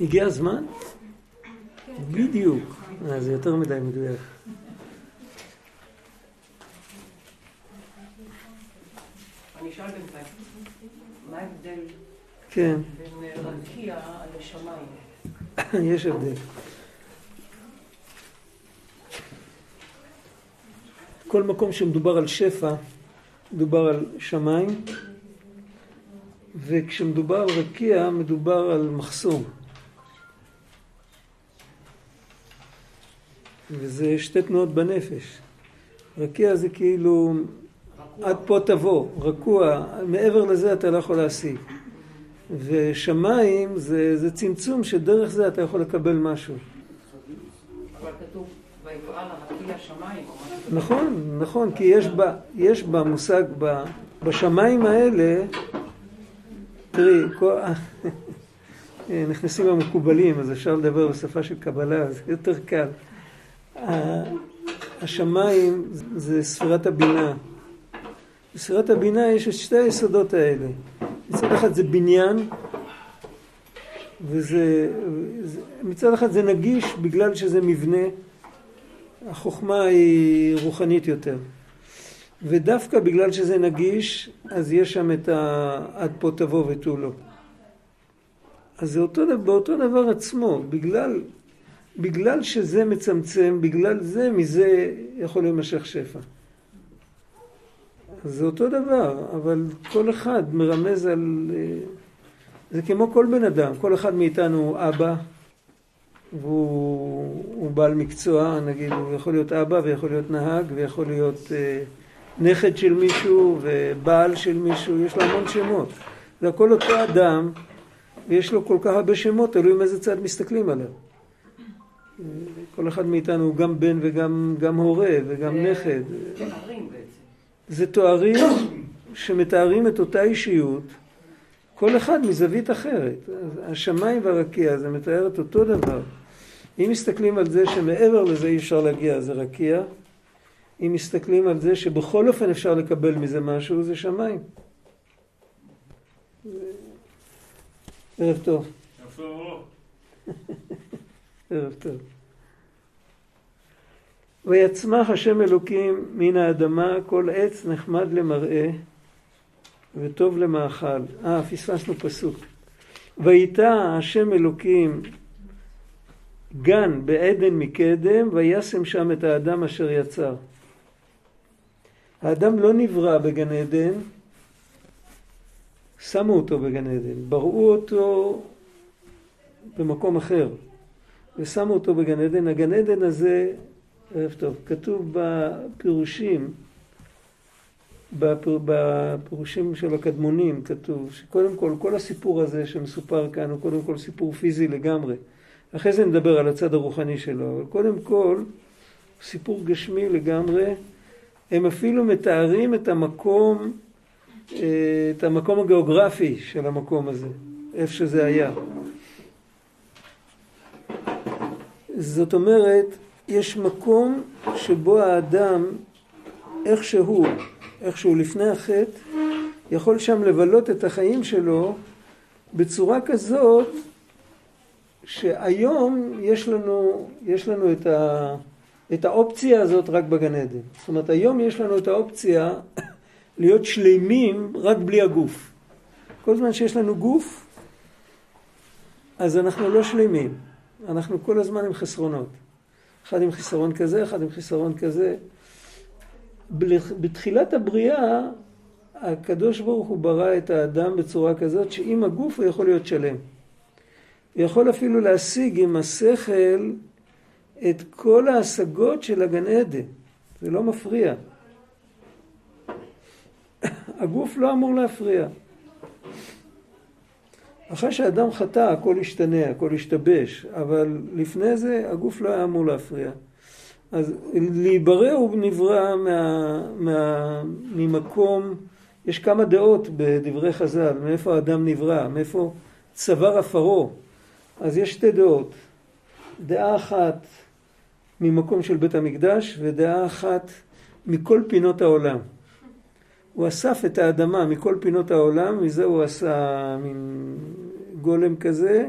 הגיע הזמן? בדיוק. זה יותר מדי מדויק. אני אשאל בינתיים, מה ההבדל בין רקיע לשמיים? יש הבדל. כל מקום שמדובר על שפע, מדובר על שמיים, וכשמדובר על רקיע, מדובר על מחסום. וזה שתי תנועות בנפש. רקיע זה כאילו, עד פה תבוא, רקוע, מעבר לזה אתה לא יכול להשיג. ושמיים זה צמצום שדרך זה אתה יכול לקבל משהו. אבל כתוב, ויקרא לרקיע שמיים. נכון, נכון, כי יש בה מושג, בשמיים האלה, תראי, נכנסים המקובלים, אז אפשר לדבר בשפה של קבלה, זה יותר קל. השמיים זה ספירת הבינה. בספירת הבינה יש את שתי היסודות האלה. מצד אחד זה בניין, מצד אחד זה נגיש בגלל שזה מבנה. החוכמה היא רוחנית יותר. ודווקא בגלל שזה נגיש, אז יש שם את עד פה תבוא ותו לא. אז זה באותו דבר עצמו, בגלל שזה מצמצם, בגלל זה, מזה יכול להימשך שפע. אז זה אותו דבר, אבל כל אחד מרמז על... זה כמו כל בן אדם, כל אחד מאיתנו הוא אבא, והוא בעל מקצוע, נגיד, הוא יכול להיות אבא ויכול להיות נהג ויכול להיות נכד של מישהו ובעל של מישהו, יש לו המון שמות. זה הכל אותו אדם, ויש לו כל כך הרבה שמות, תלוי מאיזה צד מסתכלים עליו. כל אחד מאיתנו הוא גם בן וגם הורה וגם נכד. תארים בעצם. זה תוארים שמתארים את אותה אישיות, כל אחד מזווית אחרת. השמיים והרקיע זה מתאר את אותו דבר. אם מסתכלים על זה שמעבר לזה אי אפשר להגיע, זה רקיע. אם מסתכלים על זה שבכל אופן אפשר לקבל מזה משהו, זה שמיים. ערב טוב. ערב טוב. ויצמח השם אלוקים מן האדמה, כל עץ נחמד למראה וטוב למאכל. פספסנו פסוק. וייטע השם אלוקים גן בעדן מקדם, וישם שם את האדם אשר יצר. האדם לא נברא בגן עדן, שמו אותו בגן עדן, בראו אותו במקום אחר, ושמו אותו בגן עדן. הגן עדן הזה, ערב טוב, כתוב בפירושים של הקדמונים, כתוב שקודם כל, כל הסיפור הזה שמסופר כאן, הוא קודם כל סיפור פיזי לגמרי. אחרי זה נדבר על הצד הרוחני שלו, אבל קודם כל, סיפור גשמי לגמרי. הם אפילו מתארים את המקום הגיאוגרפי של המקום הזה, איפה שזה היה. זאת אומרת, יש מקום שבו האדם, איכשהו לפני החטא, יכול שם לבלות את החיים שלו בצורה כזאת, שהיום יש לנו את האופציה הזאת רק בגן עדן. זאת אומרת, היום יש לנו את האופציה להיות שלימים רק בלי הגוף. כל זמן שיש לנו גוף, אז אנחנו לא שלימים. אנחנו כל הזמן עם חסרונות. אחד עם חסרון כזה, אחד עם חסרון כזה. בתחילת הבריאה, הקדוש ברוך הוא ברא את האדם בצורה כזאת, שעם הגוף הוא יכול להיות שלם. הוא יכול אפילו להשיג עם השכל את כל ההשגות של הגן עדן. זה לא מפריע. הגוף לא אמור להפריע. אחרי שהאדם חטא, הכל השתנה, הכל השתבש, אבל לפני זה הגוף לא היה אמור להפריע. אז להיברא הוא נברא ממקום, יש כמה דעות בדברי חז"ל, מאיפה האדם נברא, מאיפה צוואר אפרו. אז יש שתי דעות. דעה אחת ממקום של בית המקדש, ודעה אחת מכל פינות העולם. הוא אסף את האדמה מכל פינות העולם, מזה הוא עשה מין גולם כזה,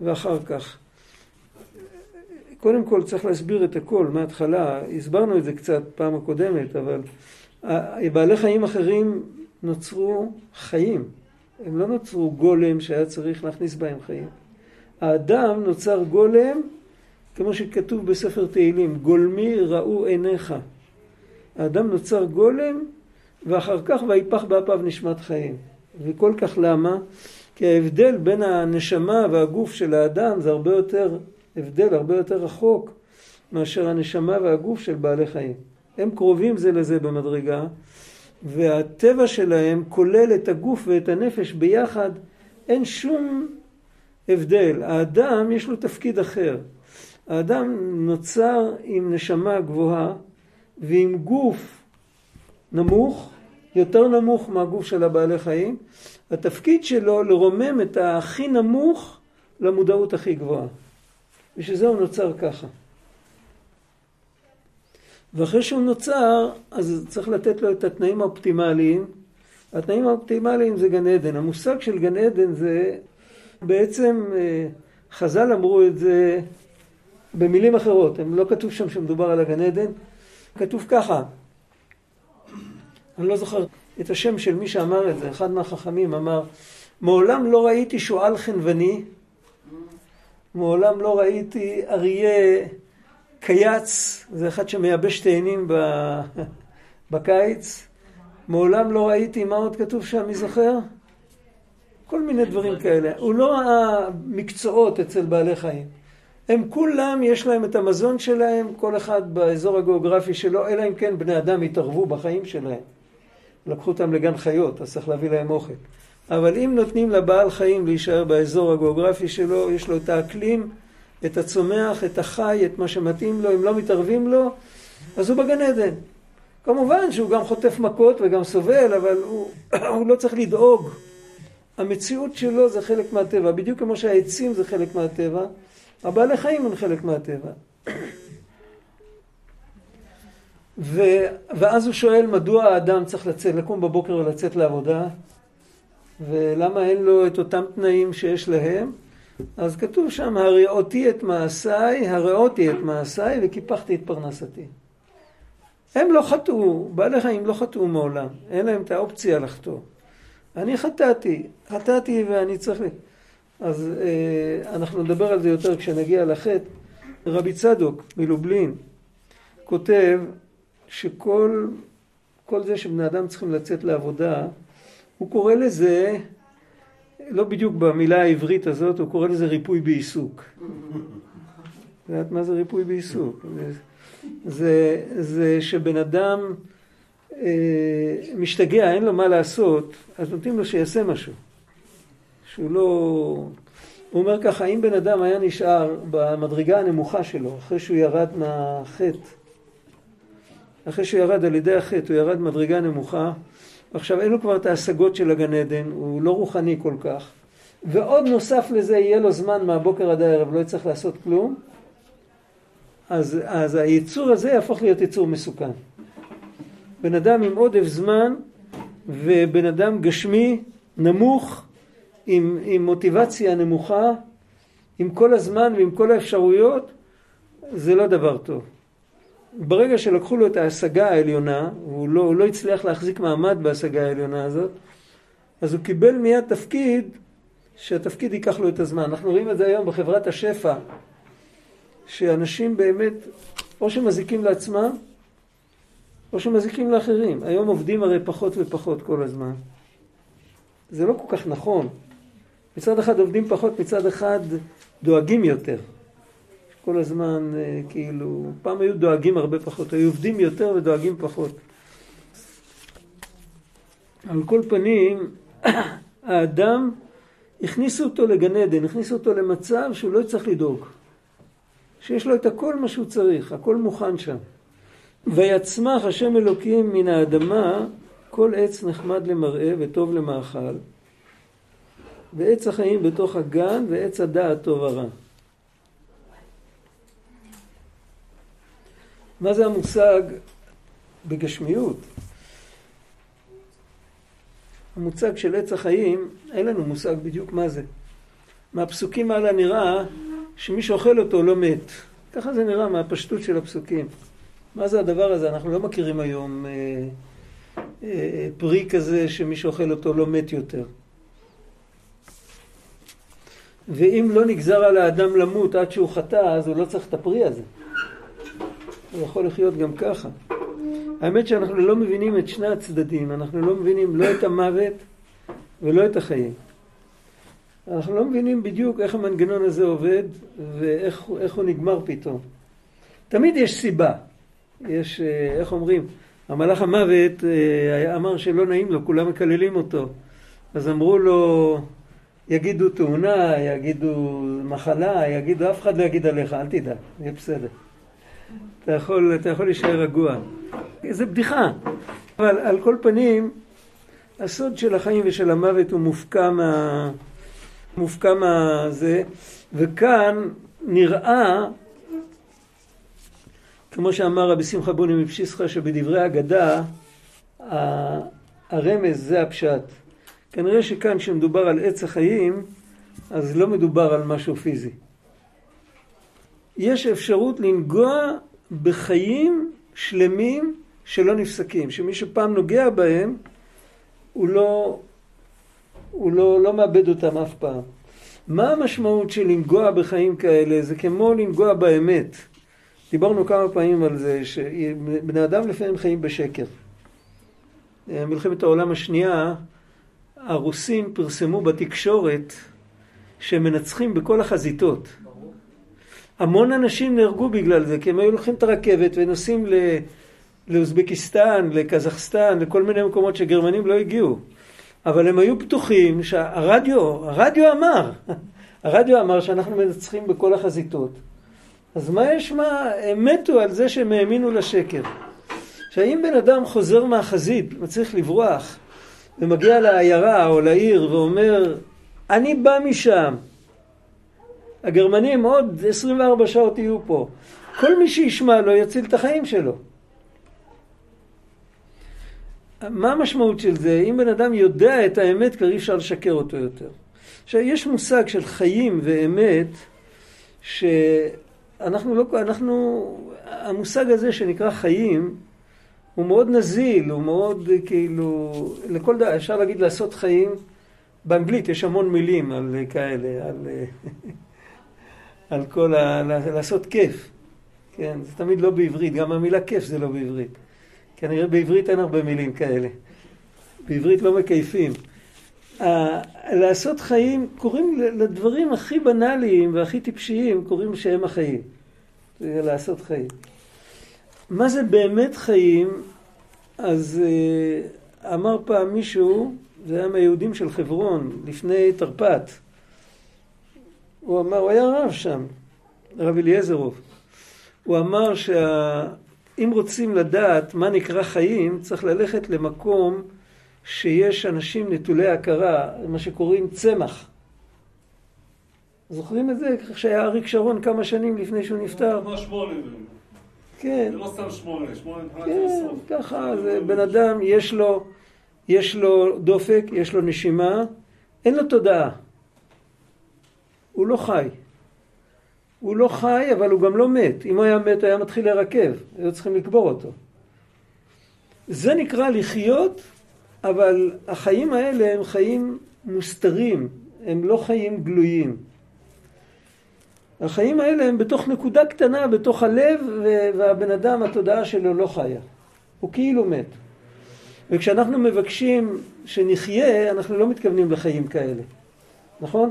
ואחר כך. קודם כל צריך להסביר את הכל מההתחלה, הסברנו את זה קצת פעם הקודמת, אבל בעלי חיים אחרים נוצרו חיים, הם לא נוצרו גולם שהיה צריך להכניס בהם חיים. האדם נוצר גולם, כמו שכתוב בספר תהילים, גולמי ראו עיניך. האדם נוצר גולם, ואחר כך ויפח באפיו נשמת חיים. וכל כך למה? כי ההבדל בין הנשמה והגוף של האדם זה הרבה יותר, הבדל הרבה יותר רחוק מאשר הנשמה והגוף של בעלי חיים. הם קרובים זה לזה במדרגה, והטבע שלהם כולל את הגוף ואת הנפש ביחד. אין שום הבדל. האדם יש לו תפקיד אחר. האדם נוצר עם נשמה גבוהה ועם גוף נמוך, יותר נמוך מהגוף של הבעלי חיים. התפקיד שלו לרומם את הכי נמוך למודעות הכי גבוהה. ושזה הוא נוצר ככה. ואחרי שהוא נוצר, אז צריך לתת לו את התנאים האופטימליים. התנאים האופטימליים זה גן עדן. המושג של גן עדן זה, בעצם חז"ל אמרו את זה במילים אחרות. הם לא כתוב שם שמדובר על הגן עדן. כתוב ככה. אני לא זוכר את השם של מי שאמר את זה. אחד מהחכמים אמר, מעולם לא ראיתי שועל חנווני, מעולם לא ראיתי אריה קייץ, זה אחד שמייבש תאנים בקיץ. מעולם לא ראיתי, מה עוד כתוב שם, מי זוכר? כל מיני דברים כאלה. הוא לא המקצועות אצל בעלי חיים. הם כולם, יש להם את המזון שלהם, כל אחד באזור הגיאוגרפי שלו, אלא אם כן בני אדם יתערבו בחיים שלהם. לקחו אותם לגן חיות, אז צריך להביא להם אוכל. אבל אם נותנים לבעל חיים להישאר באזור הגיאוגרפי שלו, יש לו את האקלים, את הצומח, את החי, את מה שמתאים לו, אם לא מתערבים לו, אז הוא בגן עדן. כמובן שהוא גם חוטף מכות וגם סובל, אבל הוא לא צריך לדאוג. המציאות שלו זה חלק מהטבע, בדיוק כמו שהעצים זה חלק מהטבע, הבעלי חיים הם חלק מהטבע. ואז הוא שואל מדוע האדם צריך לקום בבוקר ולצאת לעבודה, ולמה אין לו את אותם תנאים שיש להם. אז כתוב שם, הראיתי את מעשיי וקיפחתי את פרנסתי. הם לא חטאו, בעלי חיים לא חטאו מעולם, אין להם את האופציה לחטוא. אני חטאתי ואני צריך... אז אנחנו נדבר על זה יותר כשנגיע לחטא. רבי צדוק מלובלין כותב שכל זה שבני אדם צריכים לצאת לעבודה, הוא קורא לזה... לא בדיוק במילה העברית הזאת, הוא קורא לזה ריפוי בעיסוק. יודעת מה זה ריפוי בעיסוק? זה שבן אדם משתגע, אין לו מה לעשות, אז נותנים לו שיעשה משהו. שהוא לא... הוא אומר ככה, אם בן אדם היה נשאר במדרגה הנמוכה שלו, אחרי שהוא ירד מהחטא, אחרי שהוא ירד על ידי החטא, הוא ירד מדרגה נמוכה, עכשיו אין לו כבר את ההשגות של הגן עדן, הוא לא רוחני כל כך, ועוד נוסף לזה יהיה לו זמן מהבוקר עד הערב, לא יצטרך לעשות כלום, אז היצור הזה יהפוך להיות יצור מסוכן. בן אדם עם עודף זמן, ובן אדם גשמי, נמוך, עם מוטיבציה נמוכה, עם כל הזמן ועם כל האפשרויות, זה לא דבר טוב. ברגע שלקחו לו את ההשגה העליונה, הוא לא הצליח להחזיק מעמד בהשגה העליונה הזאת, אז הוא קיבל מיד תפקיד, שהתפקיד ייקח לו את הזמן. אנחנו רואים את זה היום בחברת השפע, שאנשים באמת או שמזיקים לעצמם, או שמזיקים לאחרים. היום עובדים הרי פחות ופחות כל הזמן. זה לא כל כך נכון. מצד אחד עובדים פחות, מצד אחד דואגים יותר. כל הזמן, כאילו, פעם היו דואגים הרבה פחות, היו עובדים יותר ודואגים פחות. על כל פנים, האדם, הכניסו אותו לגן עדן, הכניסו אותו למצב שהוא לא צריך לדאוג. שיש לו את הכל מה שהוא צריך, הכל מוכן שם. ויצמח השם אלוקים מן האדמה, כל עץ נחמד למראה וטוב למאכל, ועץ החיים בתוך הגן ועץ הדעת טוב ורע. מה זה המושג בגשמיות? המושג של עץ החיים, אין לנו מושג בדיוק מה זה. מהפסוקים הלאה נראה שמי שאוכל אותו לא מת. ככה זה נראה מהפשטות של הפסוקים. מה זה הדבר הזה? אנחנו לא מכירים היום פרי כזה שמי שאוכל אותו לא מת יותר. ואם לא נגזר על האדם למות עד שהוא חטא, אז הוא לא צריך את הפרי הזה. הוא יכול לחיות גם ככה. האמת שאנחנו לא מבינים את שני הצדדים. אנחנו לא מבינים לא את המוות ולא את החיים. אנחנו לא מבינים בדיוק איך המנגנון הזה עובד ואיך הוא נגמר פתאום. תמיד יש סיבה. יש, איך אומרים, המלאך המוות אמר שלא נעים לו, כולם מקללים אותו. אז אמרו לו, יגידו תאונה, יגידו מחלה, יגידו, אף אחד לא יגיד עליך, אל תדע, יהיה בסדר. אתה יכול להישאר רגוע. זה בדיחה. אבל על כל פנים, הסוד של החיים ושל המוות הוא מופקע זה, וכאן נראה, כמו שאמר רבי שמחה בוני מבשיסחה, שבדברי אגדה, הרמז זה הפשט. כנראה שכאן שמדובר על עץ החיים, אז לא מדובר על משהו פיזי. יש אפשרות לנגוע בחיים שלמים שלא נפסקים, שמי שפעם נוגע בהם, הוא לא מאבד אותם אף פעם. מה המשמעות של לנגוע בחיים כאלה? זה כמו לנגוע באמת. דיברנו כמה פעמים על זה, שבני אדם לפעמים חיים בשקר. מלחמת העולם השנייה, הרוסים פרסמו בתקשורת שמנצחים בכל החזיתות. המון אנשים נהרגו בגלל זה, כי הם היו לוקחים את הרכבת ונוסעים לאוזבקיסטן, לקזחסטן, לכל מיני מקומות שגרמנים לא הגיעו. אבל הם היו פתוחים שהרדיו אמר שאנחנו מנצחים בכל החזיתות. אז מה יש מה? הם מתו על זה שהם האמינו לשקר. שאם בן אדם חוזר מהחזית, מצליח לברוח, ומגיע לעיירה או לעיר ואומר, אני בא משם. הגרמנים עוד 24 שעות יהיו פה. כל מי שישמע לו יציל את החיים שלו. מה המשמעות של זה? אם בן אדם יודע את האמת, כבר אי אפשר לשקר אותו יותר. יש מושג של חיים ואמת, המושג הזה שנקרא חיים, הוא מאוד נזיל, הוא מאוד לכל דבר, אפשר להגיד לעשות חיים, באנגלית יש המון מילים על כאלה, על כל, לעשות כיף, כן, זה תמיד לא בעברית, גם המילה כיף זה לא בעברית, כנראה בעברית אין הרבה מילים כאלה, בעברית לא מקייפים. לעשות חיים, קוראים לדברים הכי בנאליים והכי טיפשיים, קוראים שהם החיים, זה לעשות חיים. מה זה באמת חיים? אז אמר פעם מישהו, זה היה מהיהודים של חברון, לפני תרפ"ט. הוא אמר, הוא היה רב שם, רב אליעזרוב. הוא אמר שאם רוצים לדעת מה נקרא חיים, צריך ללכת למקום שיש אנשים נטולי הכרה, מה שקוראים צמח. זוכרים את זה? כך שהיה אריק שרון כמה שנים לפני שהוא נפטר. מה שמונה? כן. זה לא סתם שמונה כן, ככה, זה בן אדם, יש לו דופק, יש לו נשימה, אין לו תודעה. הוא לא חי. הוא לא חי, אבל הוא גם לא מת. אם הוא היה מת, הוא היה מתחיל לרכב. היו צריכים לקבור אותו. זה נקרא לחיות, אבל החיים האלה הם חיים מוסתרים. הם לא חיים גלויים. החיים האלה הם בתוך נקודה קטנה, בתוך הלב, והבן אדם, התודעה שלו לא חיה. הוא כאילו מת. וכשאנחנו מבקשים שנחיה, אנחנו לא מתכוונים לחיים כאלה. נכון?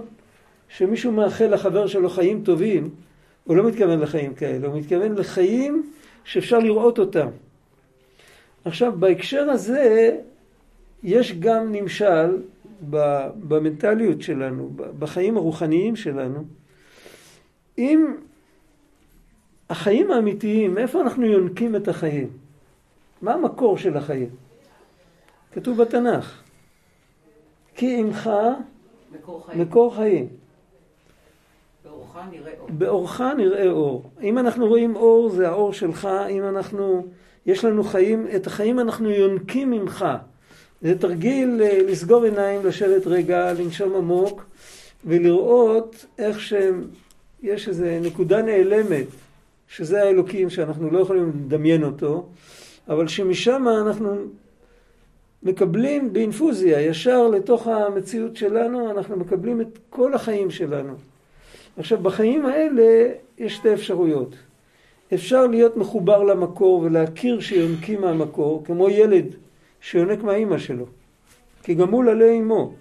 שמישהו מאחל לחבר שלו חיים טובים, הוא לא מתכוון לחיים כאלה. הוא מתכוון לחיים שאפשר לראות אותם. עכשיו, בהקשר הזה, יש גם נמשל במנטליות שלנו, בחיים הרוחניים שלנו. אם החיים האמיתיים, איפה אנחנו יונקים את החיים? מה המקור של החיים? כתוב בתנ"ך, כי עמך מקור חיים. באורך נראה אור. אם אנחנו רואים אור, זה האור שלך. אם יש לנו חיים, את החיים אנחנו יונקים ממך. זה תרגיל לסגור עיניים, לשבת רגע, לנשום עמוק, ולראות איך שיש איזו נקודה נעלמת, שזה האלוקים שאנחנו לא יכולים לדמיין אותו, אבל שמשם אנחנו מקבלים באינפוזיה, ישר לתוך המציאות שלנו, אנחנו מקבלים את כל החיים שלנו. עכשיו, בחיים האלה יש שתי אפשרויות. אפשר להיות מחובר למקור ולהכיר שיונקים מהמקור, כמו ילד שיונק מהאימא שלו, כי גמול עלי אימו.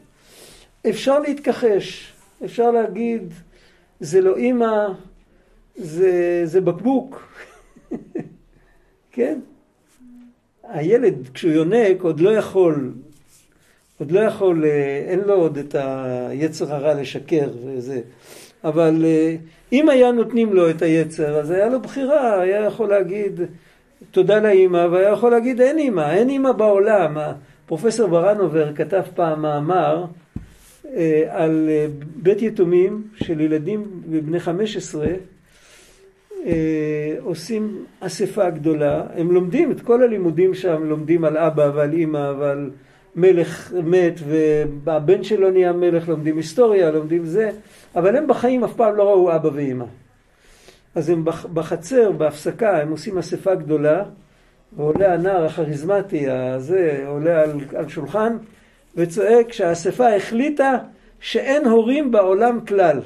אפשר להתכחש, אפשר להגיד, זה לא אימא, זה בקבוק. כן? הילד כשהוא יונק עוד לא יכול, אין לו עוד את היצר הרע לשקר וזה. אבל אם היה נותנים לו את היצר, אז היה לו בחירה, היה יכול להגיד תודה לאמא, והיה יכול להגיד אין אמא, אין אמא בעולם. פרופסור ברנובר כתב פעם מאמר על בית יתומים של ילדים בני 15, עושים אספה גדולה, הם לומדים את כל הלימודים שם, לומדים על אבא ועל אמא ועל מלך מת והבן שלו נהיה מלך, לומדים היסטוריה, לומדים זה, אבל הם בחיים אף פעם לא ראו אבא ואמא. אז הם בחצר, בהפסקה, הם עושים אספה גדולה, ועולה הנער החריזמטי הזה, עולה על שולחן וצועק שהאספה החליטה שאין הורים בעולם כלל.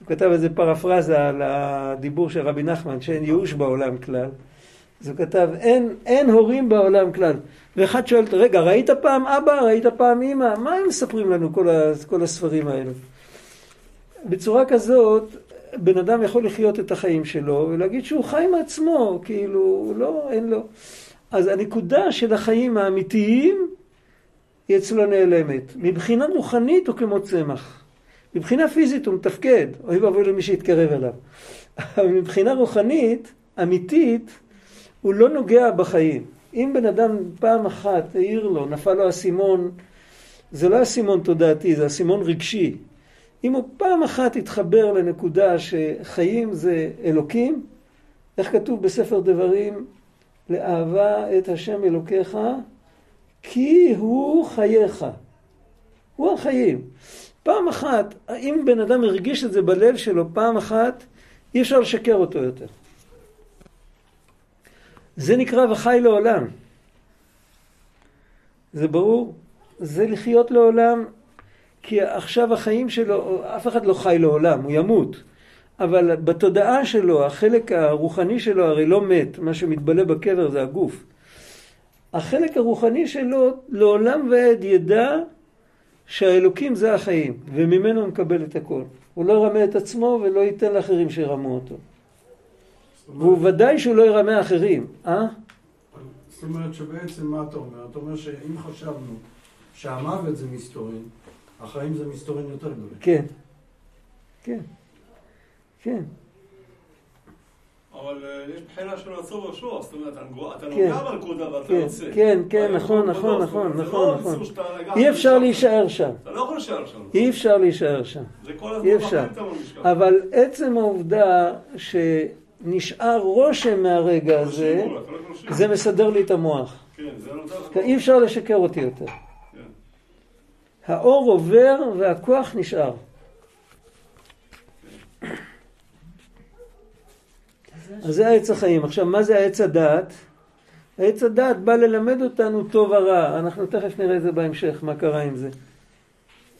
הוא כתב איזה פרפרזה על הדיבור של רבי נחמן, שאין ייאוש בעולם כלל. אז הוא כתב, אין הורים בעולם כלל. ואחד שואל, רגע, ראית פעם אבא? ראית פעם אמא? מה הם מספרים לנו כל הספרים האלו? בצורה כזאת, בן אדם יכול לחיות את החיים שלו, ולהגיד שהוא חי מעצמו, כאילו, לא, אין לו. אז הנקודה של החיים האמיתיים, היא אצלו נעלמת. מבחינה רוחנית הוא כמו צמח. מבחינה פיזית הוא מתפקד, אוי ואבוי למי שיתקרב אליו. אבל מבחינה רוחנית, אמיתית, הוא לא נוגע בחיים. אם בן אדם פעם אחת העיר לו, נפל לו הסימון, זה לא הסימון תודעתי, זה הסימון רגשי. אם הוא פעם אחת התחבר לנקודה שחיים זה אלוקים, איך כתוב בספר דברים, לאהבה את השם אלוקיך, כי הוא חייך. הוא החיים. פעם אחת, אם בן אדם הרגיש את זה בלב שלו, פעם אחת, אי אפשר לשקר אותו יותר. זה נקרא וחי לעולם. זה ברור? זה לחיות לעולם, כי עכשיו החיים שלו, אף אחד לא חי לעולם, הוא ימות. אבל בתודעה שלו, החלק הרוחני שלו הרי לא מת, מה שמתבלה בקבר זה הגוף. החלק הרוחני שלו לעולם ועד ידע, שהאלוקים זה החיים, וממנו הוא מקבל את הכל. הוא לא ירמה את עצמו ולא ייתן לאחרים שירמו אותו. והוא ודאי שהוא לא ירמה אחרים. זאת אומרת שבעצם מה אתה אומר? אתה אומר שאם חשבנו שהמוות זה מסתורין, החיים זה מסתורין יותר גדול. כן. כן. כן. אבל יש בחינה של עצוב ושוע, זאת אומרת, אתה נוגע בנקודה ואתה יוצא. כן, כן, נכון. אי אפשר להישאר שם. אתה לא יכול להישאר שם. אי אפשר להישאר שם. זה כל הזמן מחליט אתה במשקל. אבל עצם העובדה שנשאר רושם מהרגע הזה, זה מסדר לי את המוח. כן, זה נותן. אי אפשר לשקר אותי יותר. האור עובר והכוח נשאר. אז זה העץ החיים. עכשיו, מה זה העץ הדעת? העץ הדעת בא ללמד אותנו טוב ורע. אנחנו תכף נראה את זה בהמשך, מה קרה עם זה.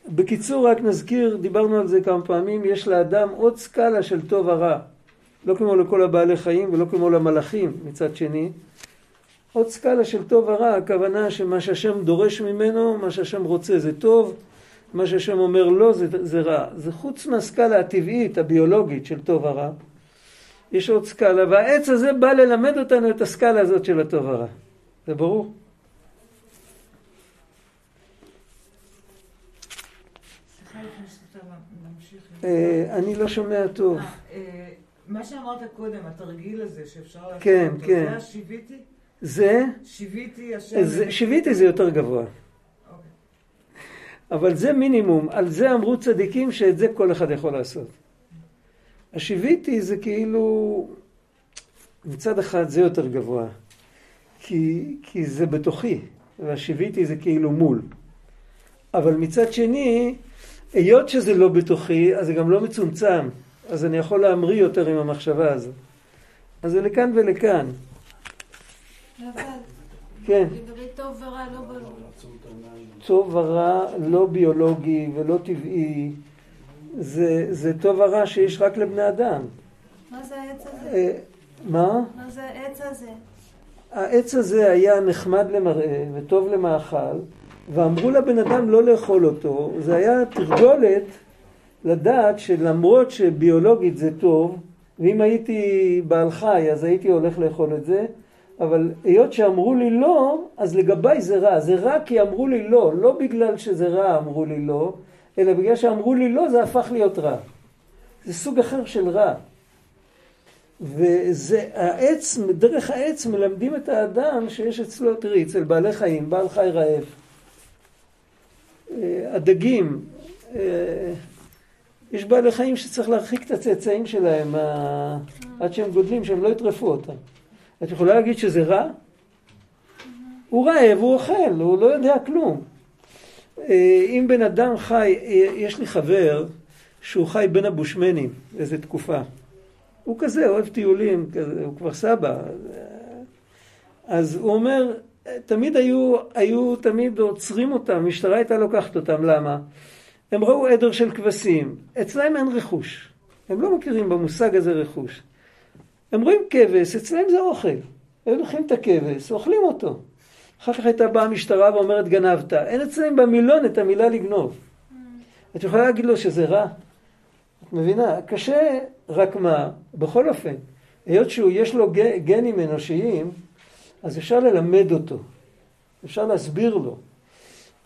בקיצור, רק נזכיר, דיברנו על זה כמה פעמים, יש לאדם עוד סקאלה של טוב ורע. לא כמו לכל הבעלי חיים ולא כמו למלאכים מצד שני. עוד סקאלה של טוב ורע, הכוונה שמה שהשם דורש ממנו, מה שהשם רוצה זה טוב, מה שהשם אומר לא זה רע. זה חוץ מהסקאלה הטבעית, הביולוגית של טוב ורע. יש עוד סקאלה, והעץ הזה בא ללמד אותנו את הסקאלה הזאת של הטוב הרע. זה ברור? סליחה, לפני שאתה ממשיך. אני לא שומע טוב. מה שאמרת קודם, התרגיל הזה שאפשר לעשות, כן. זה השיביתי? זה? שיביתי השם. שיביתי זה יותר גבוה. אבל זה מינימום. על זה אמרו צדיקים שאת זה כל אחד יכול לעשות. השיביתי זה כאילו, מצד אחד זה יותר גבוה, כי זה בתוכי, והשיביתי זה כאילו מול. אבל מצד שני, היות שזה לא בתוכי, אז זה גם לא מצומצם, אז אני יכול להמריא יותר עם המחשבה הזו. אז זה לכאן ולכאן. כן. לגבי טוב ורע לא ברור. טוב ורע לא ביולוגי ולא טבעי, זה טוב ורע שיש רק לבני אדם. מה זה העץ הזה? מה? מה זה העץ הזה? העץ הזה היה נחמד למראה וטוב למאכל, ואמרו לבן אדם לא לאכול אותו. זה היה תרגולת לדעת שלמרות שביולוגית זה טוב, ואם הייתי בעל חי אז הייתי הולך לאכול את זה, אבל היות שאמרו לי לא, אז לגבי זה רע. זה רע כי אמרו לי לא, לא בגלל שזה רע אמרו לי לא, אלא בגלל שאמרו לי לא זה הפך להיות רע. זה סוג אחר של רע. וזה העץ, דרך העץ מלמדים את האדם שיש אצלו, תראי, אצל בעלי חיים, בעל חי רעב. הדגים, יש בעלי חיים שצריך להרחיק את הצאצאים שלהם עד שהם גודלים, שהם לא יטרפו אותם. את יכולה להגיד שזה רע? הוא רעב, הוא אוכל, הוא לא יודע כלום. אם בן אדם חי, יש לי חבר שהוא חי בין הבושמנים איזו תקופה. הוא כזה, אוהב טיולים, כזה, הוא כבר סבא. אז הוא אומר, תמיד היו תמיד עוצרים אותם, משטרה הייתה לוקחת אותם, למה? הם ראו עדר של כבשים, אצלהם אין רכוש. הם לא מכירים במושג הזה רכוש. הם רואים כבש, אצלהם זה אוכל. הם לוקחים את הכבש, אוכלים אותו. אחר כך הייתה באה המשטרה ואומרת גנבת. אין אצלהם במילון את המילה לגנוב. את יכולה להגיד לו שזה רע? את מבינה? קשה, רק מה? בכל אופן, היות שיש לו גנים אנושיים, אז אפשר ללמד אותו. אפשר להסביר לו.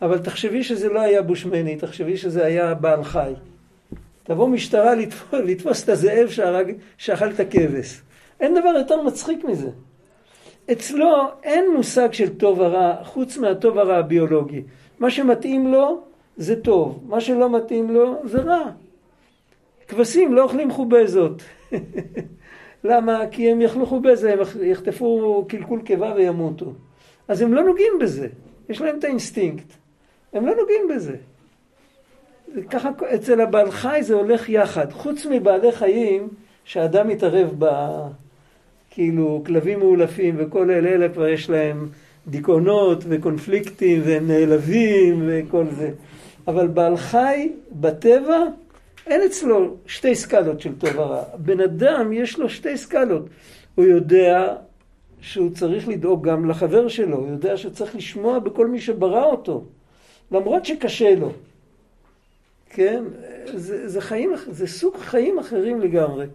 אבל תחשבי שזה לא היה בושמני, תחשבי שזה היה בעל חי. תבוא משטרה לתפוס את הזאב שאכל את הכבש. אין דבר יותר מצחיק מזה. אצלו אין מושג של טוב ורע, חוץ מהטוב ורע הביולוגי. מה שמתאים לו זה טוב, מה שלא מתאים לו זה רע. כבשים לא אוכלים חובזות. למה? כי הם יאכלו חובזה, הם יחטפו קלקול קיבה וימותו. אז הם לא נוגעים בזה. יש להם את האינסטינקט. הם לא נוגעים בזה. ככה אצל הבעל חי זה הולך יחד. חוץ מבעלי חיים שהאדם מתערב כאילו כלבים מאולפים וכל אלה כבר יש להם דיכאונות וקונפליקטים והם נעלבים וכל זה. אבל בעל חי בטבע אין אצלו שתי סקלות של טוב ורע. בן אדם יש לו שתי סקלות. הוא יודע שהוא צריך לדאוג גם לחבר שלו. הוא יודע שצריך לשמוע בכל מי שברא אותו. למרות שקשה לו. כן? זה חיים, זה סוג חיים אחרים לגמרי.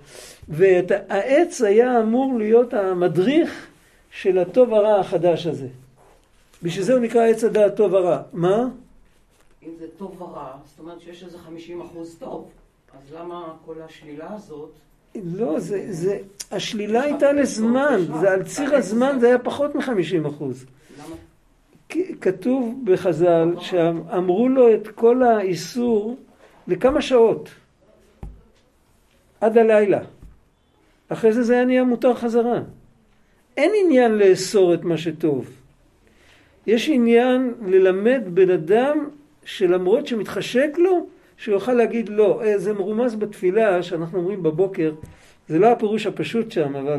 והעץ היה אמור להיות המדריך של הטוב ורע החדש הזה. בשביל זה הוא נקרא עץ הדעת טוב ורע. מה? אם זה טוב ורע, זאת אומרת שיש איזה 50% טוב. אז למה כל השלילה הזאת? לא, השלילה הייתה לזמן, זה על ציר הזמן, זה היה פחות מ-50%. למה? כתוב בחז"ל שאמרו לו את כל האיסור לכמה שעות, עד הלילה. אחרי זה היה נהיה מותר חזרה. אין עניין לאסור את מה שטוב. יש עניין ללמד בן אדם שלמרות שמתחשק לו, שיוכל להגיד לא. זה מרומז בתפילה שאנחנו אומרים בבוקר, זה לא הפירוש הפשוט שם, אבל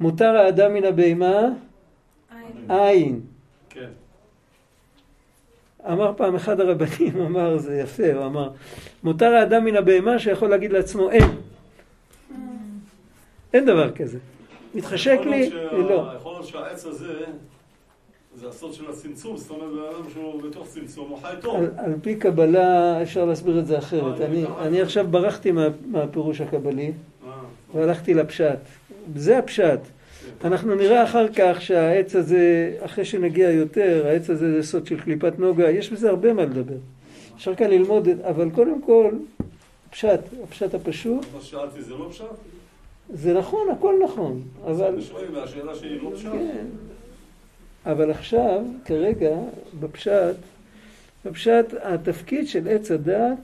מותר האדם מן הבהמה, עין. כן. אמר פעם אחד הרבנים, אמר, זה יפה, הוא אמר, מותר האדם מן הבהמה שיכול להגיד לעצמו אין. אין דבר כזה. מתחשק לי, לא. יכול להיות שהעץ הזה, זה הסוד של הצמצום, זאת אומרת, האדם שהוא בתוך צמצום, הוא חי טוב. על פי קבלה אפשר להסביר את זה אחרת. אני עכשיו ברחתי מהפירוש הקבלי, והלכתי לפשט. זה הפשט. אנחנו נראה אחר כך שהעץ הזה, אחרי שנגיע יותר, העץ הזה זה סוד של קליפת נוגה, יש בזה הרבה מה לדבר. אפשר כאן ללמוד, אבל קודם כל, פשט, הפשט הפשוט. מה שאלתי זה לא פשט? זה נכון, הכל נכון. אז נשמעים מהשאלה שהיא לא פשט? כן. אבל עכשיו, כרגע, בפשט התפקיד של עץ הדעת,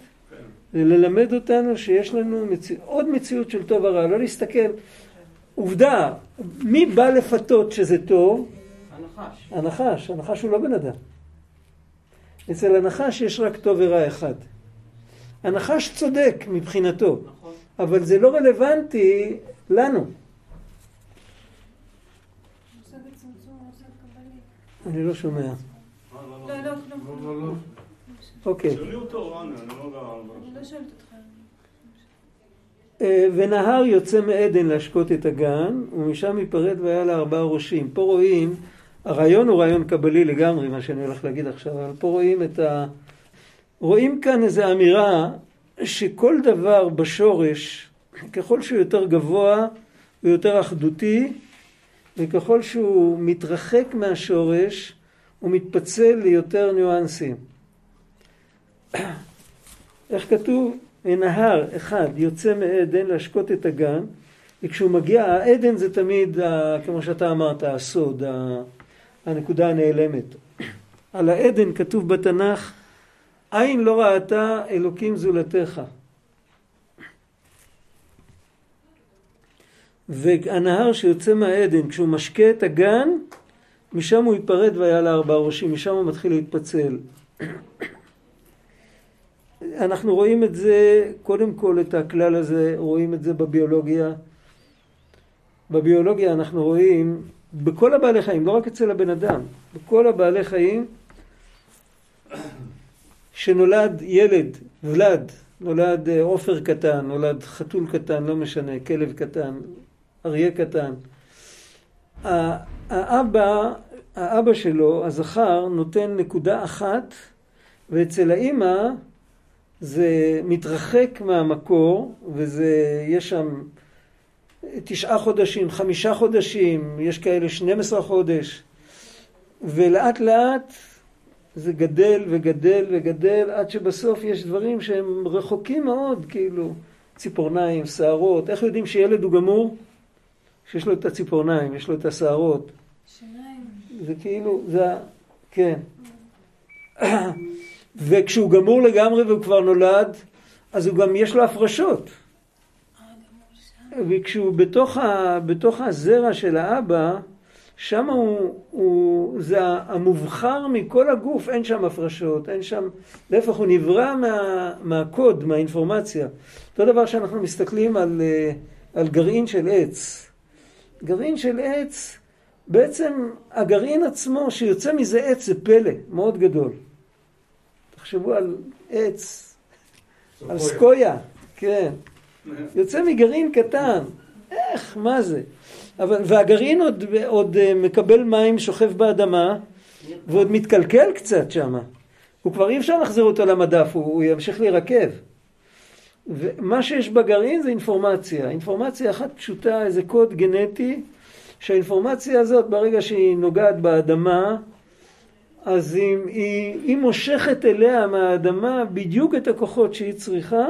זה ללמד אותנו שיש לנו עוד מציאות של טוב ורע, לא להסתכל. עובדה, מי בא לפתות שזה טוב? הנחש. הנחש, הנחש הוא לא בן אדם. אצל הנחש יש רק טוב ורע אחד. הנחש צודק מבחינתו, נכון. אבל זה לא רלוונטי לנו. אני לא שומע. לא. אוקיי. שואלי אותו רענה, אני לא גאה. אני לא שואלת אותך. ונהר יוצא מעדן להשקות את הגן, ומשם ייפרד והיה לה 4 ראשים. פה רואים, הרעיון הוא רעיון קבלי לגמרי, מה שאני הולך להגיד עכשיו, אבל פה רואים את ה... רואים כאן איזו אמירה שכל דבר בשורש, ככל שהוא יותר גבוה, הוא יותר אחדותי, וככל שהוא מתרחק מהשורש, הוא מתפצל ליותר ניואנסים. איך כתוב? נהר אחד יוצא מעדן להשקות את הגן, וכשהוא מגיע, העדן זה תמיד, כמו שאתה אמרת, הסוד, הנקודה הנעלמת. על העדן כתוב בתנ"ך, עין לא ראתה אלוקים זולתך. והנהר שיוצא מהעדן, כשהוא משקה את הגן, משם הוא ייפרד והיה לה 4 ראשים, משם הוא מתחיל להתפצל. אנחנו רואים את זה, קודם כל את הכלל הזה, רואים את זה בביולוגיה. בביולוגיה אנחנו רואים, בכל הבעלי חיים, לא רק אצל הבן אדם, בכל הבעלי חיים, שנולד ילד, ולד, נולד עופר קטן, נולד חתול קטן, לא משנה, כלב קטן, אריה קטן. האבא שלו, הזכר, נותן נקודה אחת, ואצל האמא זה מתרחק מהמקור, וזה, יש שם 9 חודשים, 5 חודשים, יש כאלה 12 חודש, ולאט לאט זה גדל וגדל וגדל, עד שבסוף יש דברים שהם רחוקים מאוד, כאילו ציפורניים, שערות. איך יודעים שילד הוא גמור? שיש לו את הציפורניים, יש לו את השערות. שיניים. זה כאילו, זה, כן. וכשהוא גמור לגמרי והוא כבר נולד, אז הוא גם יש לו הפרשות. וכשהוא בתוך הזרע של האבא, שם זה המובחר מכל הגוף, אין שם הפרשות, אין שם, להפך הוא נברא מהקוד, מהאינפורמציה. אותו דבר שאנחנו מסתכלים על גרעין של עץ. גרעין של עץ, בעצם הגרעין עצמו שיוצא מזה עץ זה פלא, מאוד גדול. תחשבו על עץ, על סקויה, כן. יוצא מגרעין קטן, איך, מה זה? אבל, והגרעין עוד מקבל מים, שוכב באדמה, ועוד מתקלקל קצת שם. הוא כבר אי אפשר להחזיר אותו למדף, הוא ימשיך להירקב. ומה שיש בגרעין זה אינפורמציה. אינפורמציה אחת פשוטה, איזה קוד גנטי, שהאינפורמציה הזאת ברגע שהיא נוגעת באדמה, אז היא מושכת אליה מהאדמה בדיוק את הכוחות שהיא צריכה,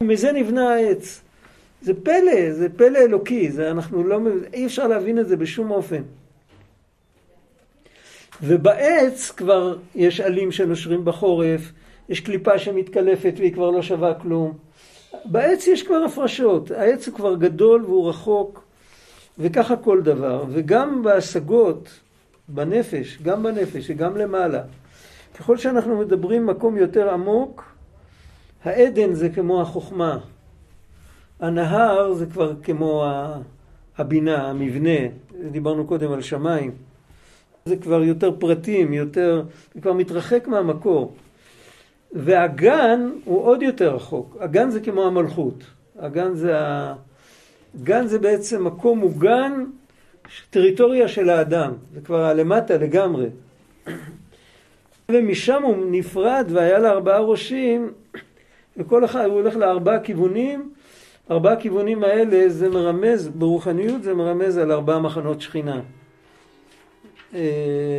מזה נבנה העץ. זה פלא, זה פלא אלוקי, זה אנחנו לא, אי אפשר להבין את זה בשום אופן. ובעץ כבר יש עלים שנושרים בחורף, יש קליפה שמתקלפת והיא כבר לא שווה כלום. בעץ יש כבר הפרשות, העץ הוא כבר גדול והוא רחוק, וככה כל דבר. וגם בהשגות, בנפש, גם בנפש וגם למעלה. ככל שאנחנו מדברים מקום יותר עמוק, העדן זה כמו החוכמה. הנהר זה כבר כמו הבינה, המבנה. דיברנו קודם על שמיים. זה כבר יותר פרטים, יותר... זה כבר מתרחק מהמקור. והגן הוא עוד יותר רחוק. הגן זה כמו המלכות. הגן זה בעצם מקום מוגן, טריטוריה של האדם. זה כבר הלמטה לגמרי. ומשם הוא נפרד והיה לה 4 ראשים, וכל אחד הוא הולך ל4 כיוונים. 4 הכיוונים האלה זה מרמז, ברוחניות זה מרמז על 4 מחנות שכינה.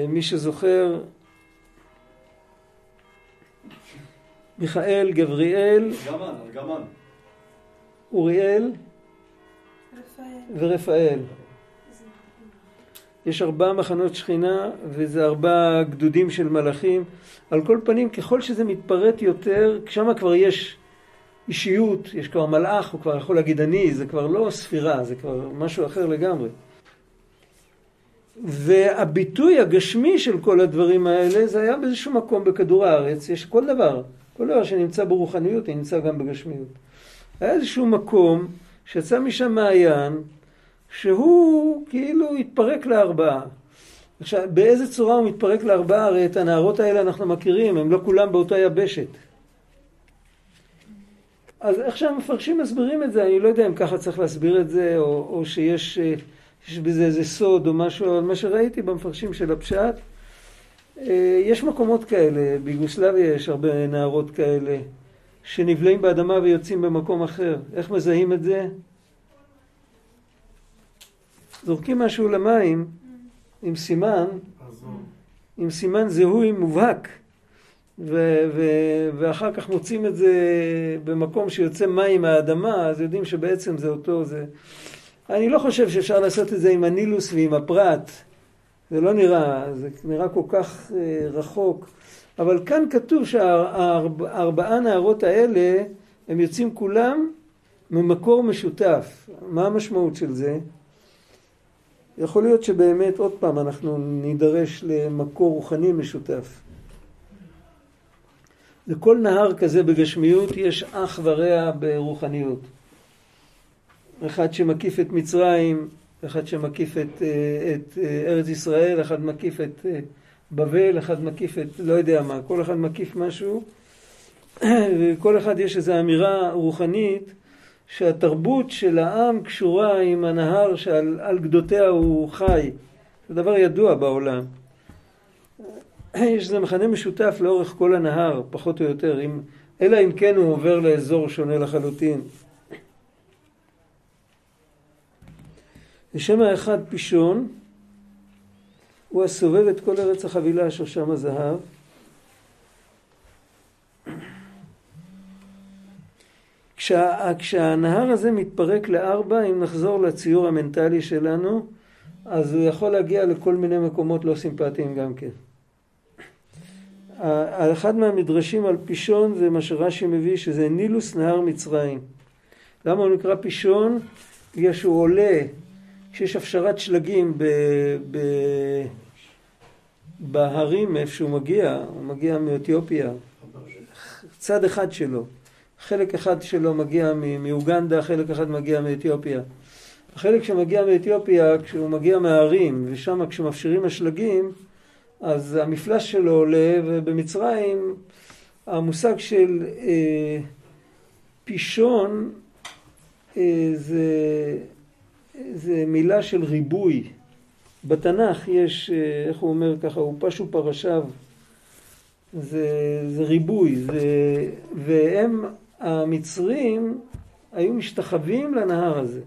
מי שזוכר, מיכאל, גבריאל, גמן, אוריאל ורפאל. יש 4 מחנות שכינה, וזה 4 גדודים של מלאכים. על כל פנים, ככל שזה מתפרט יותר, שמה כבר יש אישיות, יש כבר מלאך, הוא כבר יכול להגיד אני, זה כבר לא ספירה, זה כבר משהו אחר לגמרי. והביטוי הגשמי של כל הדברים האלה, זה היה באיזשהו מקום בכדור הארץ, יש כל דבר. כל דבר שנמצא ברוחניות, הוא נמצא גם בגשמיות. היה איזשהו מקום שיצא משם מעיין, שהוא כאילו התפרק לארבעה. עכשיו, באיזה צורה הוא מתפרק לארבעה? הרי את הנערות האלה אנחנו מכירים, הם לא כולם באותה יבשת. אז איך שהמפרשים מסבירים את זה, אני לא יודע אם ככה צריך להסביר את זה, או שיש בזה איזה סוד או משהו, אבל מה שראיתי במפרשים של הפשט, יש מקומות כאלה, ביוגוסלביה יש הרבה נערות כאלה, שנבלעים באדמה ויוצאים במקום אחר. איך מזהים את זה? זורקים משהו למים עם סימן, עם סימן זיהוי מובהק. ואחר כך מוצאים את זה במקום שיוצא מים מהאדמה, אז יודעים שבעצם זה אותו, זה... אני לא חושב שאפשר לעשות את זה עם הנילוס ועם הפרט. זה לא נראה, זה נראה כל כך רחוק. אבל כאן כתוב שהארבעה נערות האלה, הם יוצאים כולם ממקור משותף. מה המשמעות של זה? יכול להיות שבאמת עוד פעם אנחנו נידרש למקור רוחני משותף. לכל נהר כזה בגשמיות יש אח ורע ברוחניות. אחד שמקיף את מצרים, אחד שמקיף את ארץ ישראל, אחד מקיף את בבל, אחד מקיף את לא יודע מה, כל אחד מקיף משהו. וכל אחד יש איזו אמירה רוחנית שהתרבות של העם קשורה עם הנהר שעל גדותיה הוא חי. זה דבר ידוע בעולם. יש איזה מחנה משותף לאורך כל הנהר, פחות או יותר, אלא אם כן הוא עובר לאזור שונה לחלוטין. לשם האחד פישון, הוא הסובב את כל ארץ החבילה אשר שם הזהב. כשהנהר הזה מתפרק לארבע, אם נחזור לציור המנטלי שלנו, אז הוא יכול להגיע לכל מיני מקומות לא סימפטיים גם כן. אחד מהמדרשים על פישון זה מה שרש"י מביא, שזה נילוס נהר מצרים. למה הוא נקרא פישון? בגלל שהוא עולה, כשיש הפשרת שלגים בהרים איפה שהוא מגיע, הוא מגיע מאתיופיה, צד אחד שלו. חלק אחד שלו מגיע מאוגנדה, חלק אחד מגיע מאתיופיה. החלק שמגיע מאתיופיה, כשהוא מגיע מההרים, ושם כשמפשרים השלגים, אז המפלש שלו עולה, ובמצרים המושג של פישון זה מילה של ריבוי. בתנ"ך יש, איך הוא אומר ככה, הוא פשו פרשיו, זה ריבוי. והם, המצרים, היו משתחווים לנהר הזה.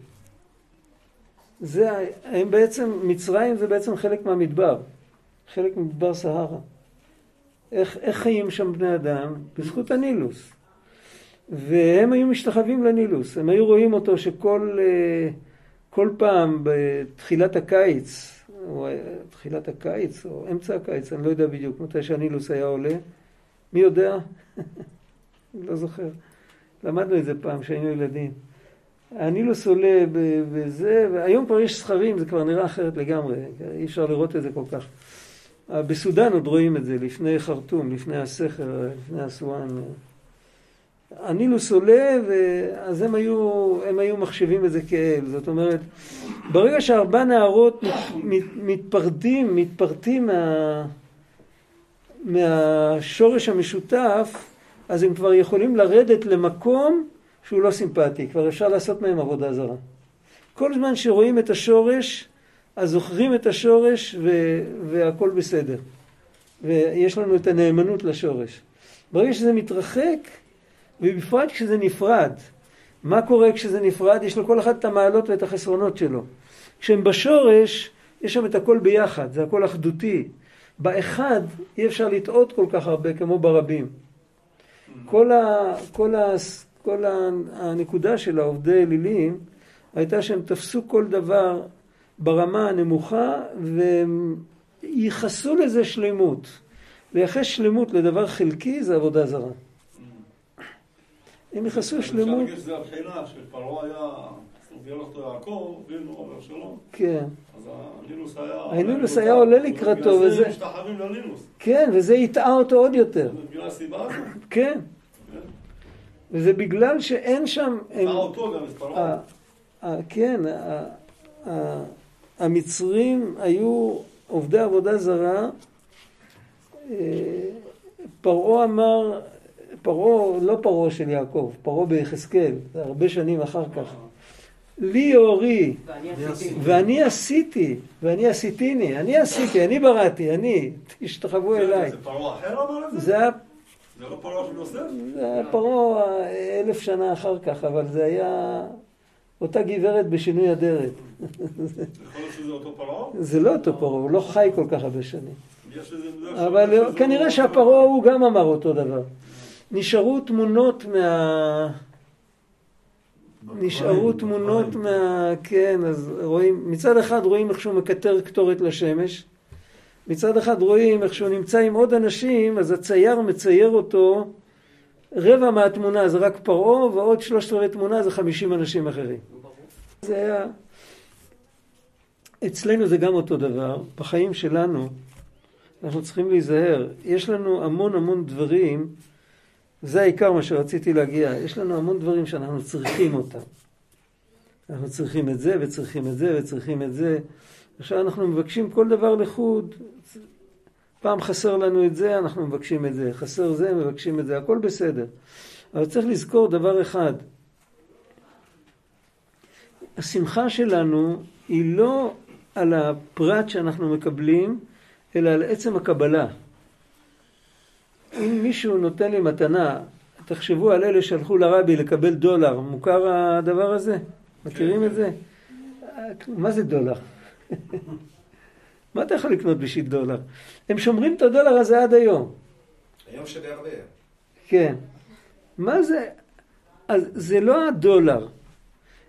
הם בעצם, מצרים זה בעצם חלק מהמדבר. חלק מדבר סהרה. איך חיים שם בני אדם? בזכות הנילוס. והם היו משתחווים לנילוס. הם היו רואים אותו שכל פעם בתחילת הקיץ, או תחילת הקיץ, או אמצע הקיץ, אני לא יודע בדיוק מתי שהנילוס היה עולה. מי יודע? לא זוכר. למדנו את זה פעם שהיינו ילדים. הנילוס עולה בזה, והיום כבר יש סחרים, זה כבר נראה אחרת לגמרי. אי אפשר לראות את זה כל כך. בסודן עוד רואים את זה, לפני חרטום, לפני הסכר, לפני הסואן. הנילוס עולה, אז הם היו מחשבים את זה כאל. זאת אומרת, ברגע שארבע נערות מתפרטים מהשורש המשותף, אז הם כבר יכולים לרדת למקום שהוא לא סימפטי, כבר אפשר לעשות מהם עבודה זרה. כל זמן שרואים את השורש, אז זוכרים את השורש והכל בסדר. ויש לנו את הנאמנות לשורש. ברגע שזה מתרחק, ובפרט כשזה נפרד. מה קורה כשזה נפרד? יש לו כל אחד את המעלות ואת החסרונות שלו. כשהם בשורש, יש שם את הכל ביחד, זה הכל אחדותי. באחד אי אפשר לטעות כל כך הרבה כמו ברבים. כל הנקודה של העובדי אלילים הייתה שהם תפסו כל דבר ברמה הנמוכה והם ייחסו לזה שלמות. לייחס שלמות לדבר חלקי זה עבודה זרה. הם ייחסו שלמות... אני חושב שזה הבחינה שפרעה היה... סוגר אותו יעקב, בינו עובר שלום. כן. אז הנילוס היה... הנילוס היה עולה לקראתו וזה... משתחווים לנילוס. כן, וזה יתאה אותו עוד יותר. בגלל הסיבה הזאת? כן. וזה בגלל שאין שם... אותו גם מספרו. כן, המצרים היו עובדי עבודה זרה. פרעה אמר, פרעה, לא פרעה של יעקב, פרעה ביחזקאל, זה הרבה שנים אחר כך. לי אורי, ואני עשיתי, אני בראתי, אני, תשתחוו אליי. זה פרעה אחר אמר לזה? זה לא פרעה של יוסף? זה היה פרעה 1000 שנה אחר כך, אבל זה היה אותה גברת בשינוי אדרת. זה אותו פרעה? זה לא אותו פרעה, הוא לא חי כל כך הרבה שנים. אבל כנראה שהפרעה הוא גם אמר אותו דבר. נשארו תמונות כן, אז רואים, מצד אחד רואים איך שהוא מקטר קטורת לשמש, מצד אחד רואים איך שהוא נמצא עם עוד אנשים, אז הצייר מצייר אותו, רבע מהתמונה זה רק פרעה, ועוד 3/4 תמונה זה 50 אנשים אחרים. זה היה... אצלנו זה גם אותו דבר, בחיים שלנו, אנחנו צריכים להיזהר, יש לנו המון דברים, זה העיקר מה שרציתי להגיע, יש לנו המון דברים שאנחנו צריכים אותם. אנחנו צריכים את זה וצריכים את זה וצריכים את זה. עכשיו אנחנו מבקשים כל דבר לחוד, פעם חסר לנו את זה, אנחנו מבקשים את זה, חסר זה, מבקשים את זה, הכל בסדר. אבל צריך לזכור דבר אחד, השמחה שלנו היא לא על הפרט שאנחנו מקבלים, אלא על עצם הקבלה. אם מישהו נותן לי מתנה, תחשבו על אלה שהלכו לרבי לקבל דולר, מוכר הדבר הזה? מכירים את זה? מה זה דולר? מה אתה יכול לקנות בשביל דולר? הם שומרים את הדולר הזה עד היום. היום שלי הרבה. כן. מה זה? אז זה לא הדולר.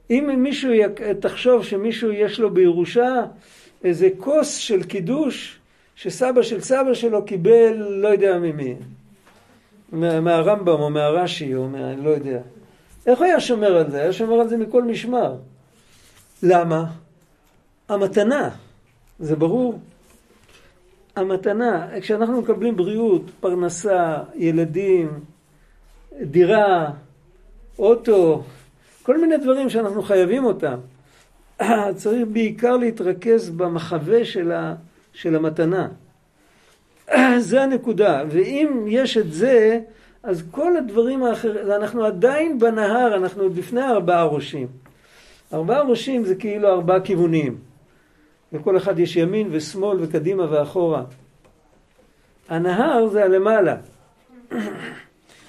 אם מישהו תחשוב שמישהו יש לו בירושה איזה כוס של קידוש, שסבא של סבא שלו קיבל לא יודע ממי, מהרמב"ם או מהרש"י או מה... לא יודע. איך היה שומר על זה? היה שומר על זה מכל משמר. למה? המתנה. זה ברור? המתנה. כשאנחנו מקבלים בריאות, פרנסה, ילדים, דירה, אוטו, כל מיני דברים שאנחנו חייבים אותם. צריך בעיקר להתרכז במחווה של המתנה. זה הנקודה. ואם יש את זה, אז כל הדברים האחרים, אנחנו עדיין בנהר, אנחנו עוד לפני 4 ראשים. 4 ראשים זה כאילו 4 כיוונים. וכל אחד יש ימין ושמאל וקדימה ואחורה. הנהר זה הלמעלה. מה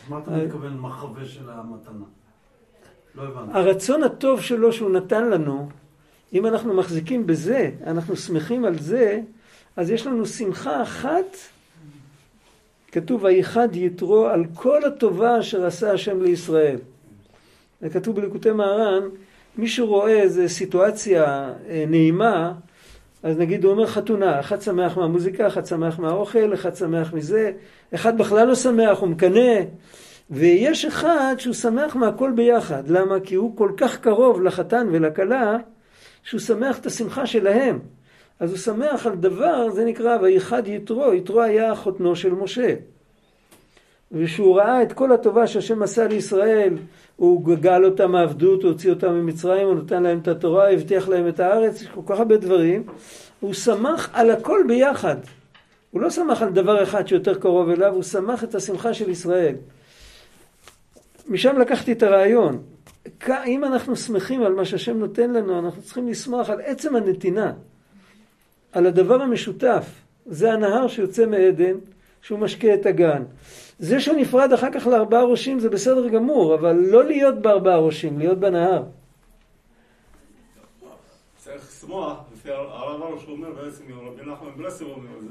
אתה מתכוון מחווה של המתנה? לא הבנתי. הרצון הטוב שלו שהוא נתן לנו, אם אנחנו מחזיקים בזה, אנחנו שמחים על זה, אז יש לנו שמחה אחת, כתוב, "ויחד יתרו על כל הטובה אשר עשה השם לישראל". וכתוב בליקוטי מהר"ן, מי שרואה איזו סיטואציה נעימה, אז נגיד הוא אומר חתונה, אחד שמח מהמוזיקה, אחד שמח מהאוכל, אחד שמח מזה, אחד בכלל לא שמח, הוא מקנה, ויש אחד שהוא שמח מהכל ביחד. למה? כי הוא כל כך קרוב לחתן ולכלה, שהוא שמח את השמחה שלהם. אז הוא שמח על דבר, זה נקרא, ואחד יתרו, יתרו היה חותנו של משה. ושהוא ראה את כל הטובה שהשם עשה לישראל, הוא גגל אותם מעבדות, הוא הוציא אותם ממצרים, הוא נתן להם את התורה, הבטיח להם את הארץ, כל כך הרבה דברים. הוא שמח על הכל ביחד. הוא לא שמח על דבר אחד שיותר קרוב אליו, הוא שמח את השמחה של ישראל. משם לקחתי את הרעיון. אם אנחנו שמחים על מה שהשם נותן לנו, אנחנו צריכים לשמח על עצם הנתינה. על הדבר המשותף, זה הנהר שיוצא מעדן, שהוא משקה את הגן. זה שנפרד אחר כך ל4 ראשים זה בסדר גמור, אבל לא להיות ב4 ראשים, להיות בנהר. צריך שמוח, לפי הרב הראש הוא אומר, בעצם רבי נחמן מברסלב הוא אומר את זה.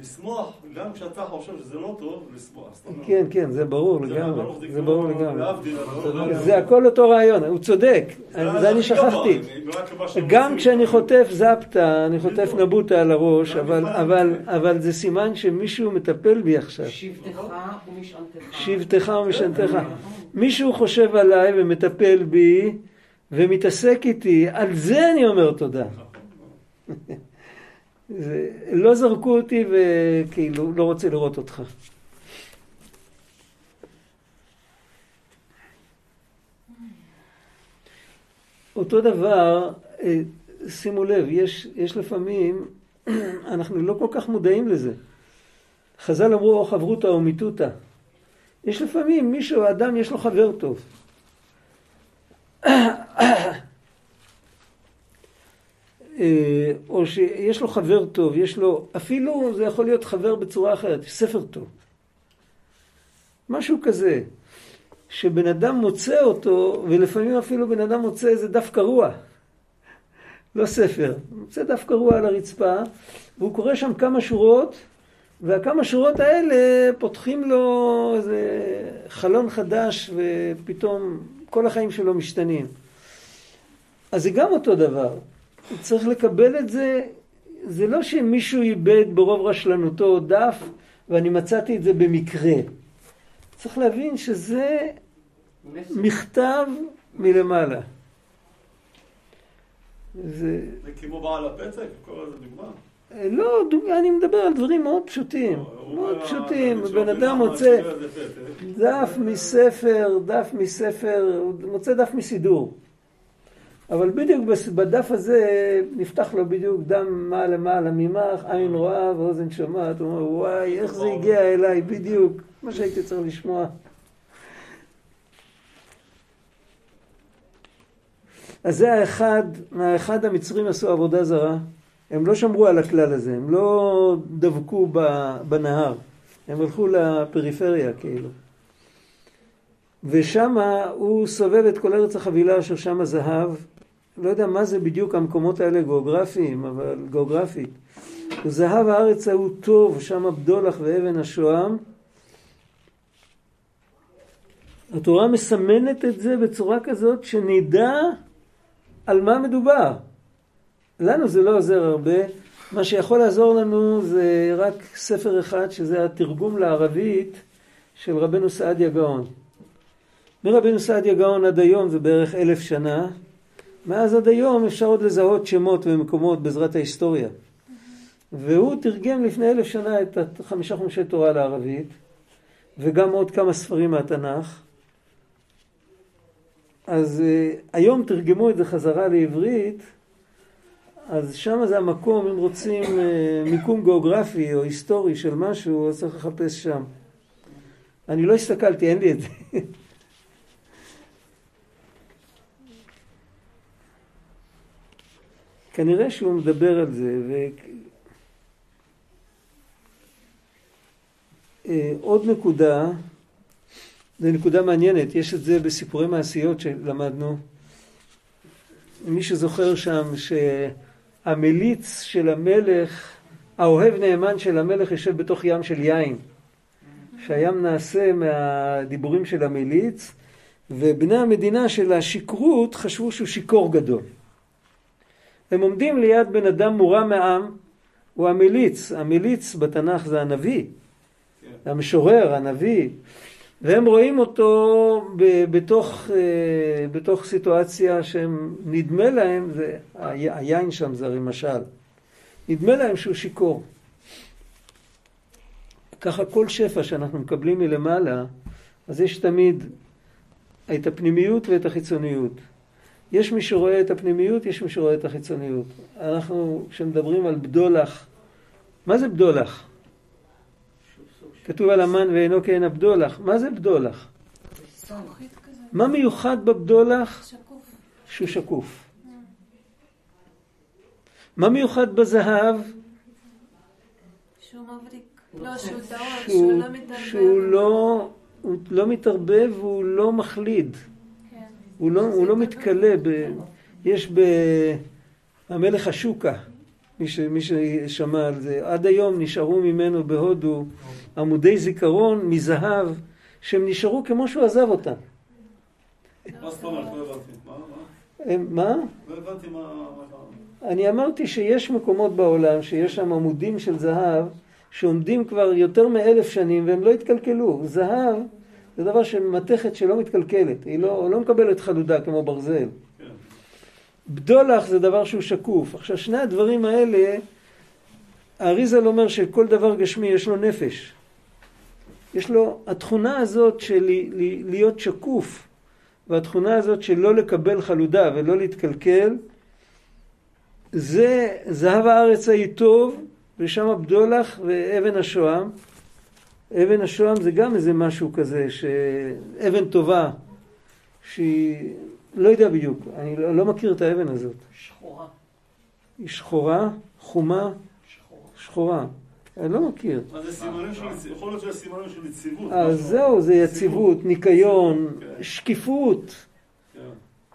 לשמוח, גם כשאתה חושב שזה לא טוב, לשמוח. כן, כן, זה ברור לגמרי. זה ברור לגמרי. זה הכל אותו רעיון, הוא צודק. זה אני שכחתי. גם כשאני חוטף זפטה, אני חוטף נבוטה על הראש, אבל זה סימן שמישהו מטפל בי עכשיו. שבטך ומשענתך. מישהו חושב עליי ומטפל בי ומתעסק איתי, על זה אני אומר תודה. זה, לא זרקו אותי וכאילו לא רוצה לראות אותך. אותו דבר, שימו לב, יש לפעמים, אנחנו לא כל כך מודעים לזה. חז"ל אמרו או חברותא או מיתותא. יש לפעמים מישהו, אדם, יש לו חבר טוב. או שיש לו חבר טוב, יש לו, אפילו זה יכול להיות חבר בצורה אחרת, ספר טוב. משהו כזה, שבן אדם מוצא אותו, ולפעמים אפילו בן אדם מוצא איזה דף קרוע. לא ספר, מוצא דף קרוע על הרצפה, והוא קורא שם כמה שורות, והכמה שורות האלה פותחים לו איזה חלון חדש, ופתאום כל החיים שלו משתנים. אז זה גם אותו דבר. צריך לקבל את זה, זה לא שמישהו איבד ברוב רשלנותו דף, ואני מצאתי את זה במקרה. צריך להבין שזה מכתב מלמעלה. זה כמו בעל הפצק, כל איזה דוגמה? לא, אני מדבר על דברים מאוד פשוטים. מאוד פשוטים, בן אדם מוצא דף מספר, הוא מוצא דף מסידור. אבל בדיוק בדף הזה נפתח לו בדיוק דם מעלה מעלה ממך, עין רואה ואוזן שומעת, הוא אומר וואי איך זה הגיע אליי, בדיוק, מה שהייתי צריך לשמוע. אז זה האחד המצרים עשו עבודה זרה, הם לא שמרו על הכלל הזה, הם לא דבקו בנהר, הם הלכו לפריפריה כאילו. ושמה הוא סובב את כל ארץ החבילה אשר שמה זהב, לא יודע מה זה בדיוק המקומות האלה גיאוגרפיים, אבל גיאוגרפית. וזהב הארץ ההוא טוב, שמה בדולח ואבן השועם. התורה מסמנת את זה בצורה כזאת שנדע על מה מדובר. לנו זה לא עוזר הרבה, מה שיכול לעזור לנו זה רק ספר אחד, שזה התרגום לערבית של רבנו סעדיה גאון. מרבנו סעדיה גאון עד היום זה בערך 1000 שנה, מאז עד היום אפשר עוד לזהות שמות ומקומות בעזרת ההיסטוריה. והוא תרגם לפני 1000 שנה את 5 חומשי תורה לערבית, וגם עוד כמה ספרים מהתנ"ך. אז היום תרגמו את זה חזרה לעברית, אז שם זה המקום, אם רוצים מיקום גיאוגרפי או היסטורי של משהו, אז צריך לחפש שם. אני לא הסתכלתי, אין לי את זה. כנראה שהוא מדבר על זה, עוד נקודה, זה נקודה מעניינת, יש את זה בסיפורי מעשיות שלמדנו. מי שזוכר שם שהמליץ של המלך, האוהב נאמן של המלך יושב בתוך ים של יין. שהים נעשה מהדיבורים של המליץ, ובני המדינה של השיקרות חשבו שהוא שיקור גדול. הם עומדים ליד בן אדם מורם מעם, הוא המליץ, המליץ בתנ"ך זה הנביא. המשורר, הנביא, והם רואים אותו בתוך סיטואציה שהם נדמה להם, היין שם זה למשל, נדמה להם שהוא שיקור. ככה כל שפע שאנחנו מקבלים מלמעלה, אז יש תמיד את הפנימיות ואת החיצוניות. יש מי שרואה את הפנימיות, יש מי שרואה את החיצוניות. אנחנו כשמדברים על בדולח, מה זה בדולח? כתוב על המן ואינו כן הבדולח. מה זה בדולח? מה מיוחד בבדולח? שהוא שקוף. מה מיוחד בזהב? שהוא מבריק. לא, שהוא טהור, שהוא לא מתערבב. הוא לא מתערבב והוא לא מחליד. הוא לא מתקלה. יש במלך השוקה. מי ששמע על זה, עד היום נשארו ממנו בהודו עמודי זיכרון מזהב שהם נשארו כמו שהוא עזב אותם. מה ספורט? מה? לא הבנתי מה... אני אמרתי שיש מקומות בעולם שיש שם עמודים של זהב שעומדים כבר יותר מ1000 שנים והם לא התקלקלו. זהב זה דבר שמתכת שלא מתקלקלת, היא לא מקבלת חלודה כמו ברזל. בדולח זה דבר שהוא שקוף. עכשיו שני הדברים האלה, האריזל אומר שכל דבר גשמי יש לו נפש. יש לו התכונה הזאת של להיות שקוף, והתכונה הזאת שלא לקבל חלודה ולא להתקלקל, זה זהב הארץ היטוב, ושם הבדולח ואבן השוהם. אבן השוהם זה גם איזה משהו כזה, אבן טובה, שהיא, לא יודע בדיוק, אני לא מכיר את האבן הזאת. שחורה. היא שחורה, חומה, שחורה. אני לא מכיר. אז זה סימנים של יציבות, יכול להיות שהסימנים של יציבות. אז זהו, זה יציבות, ניקיון, שקיפות.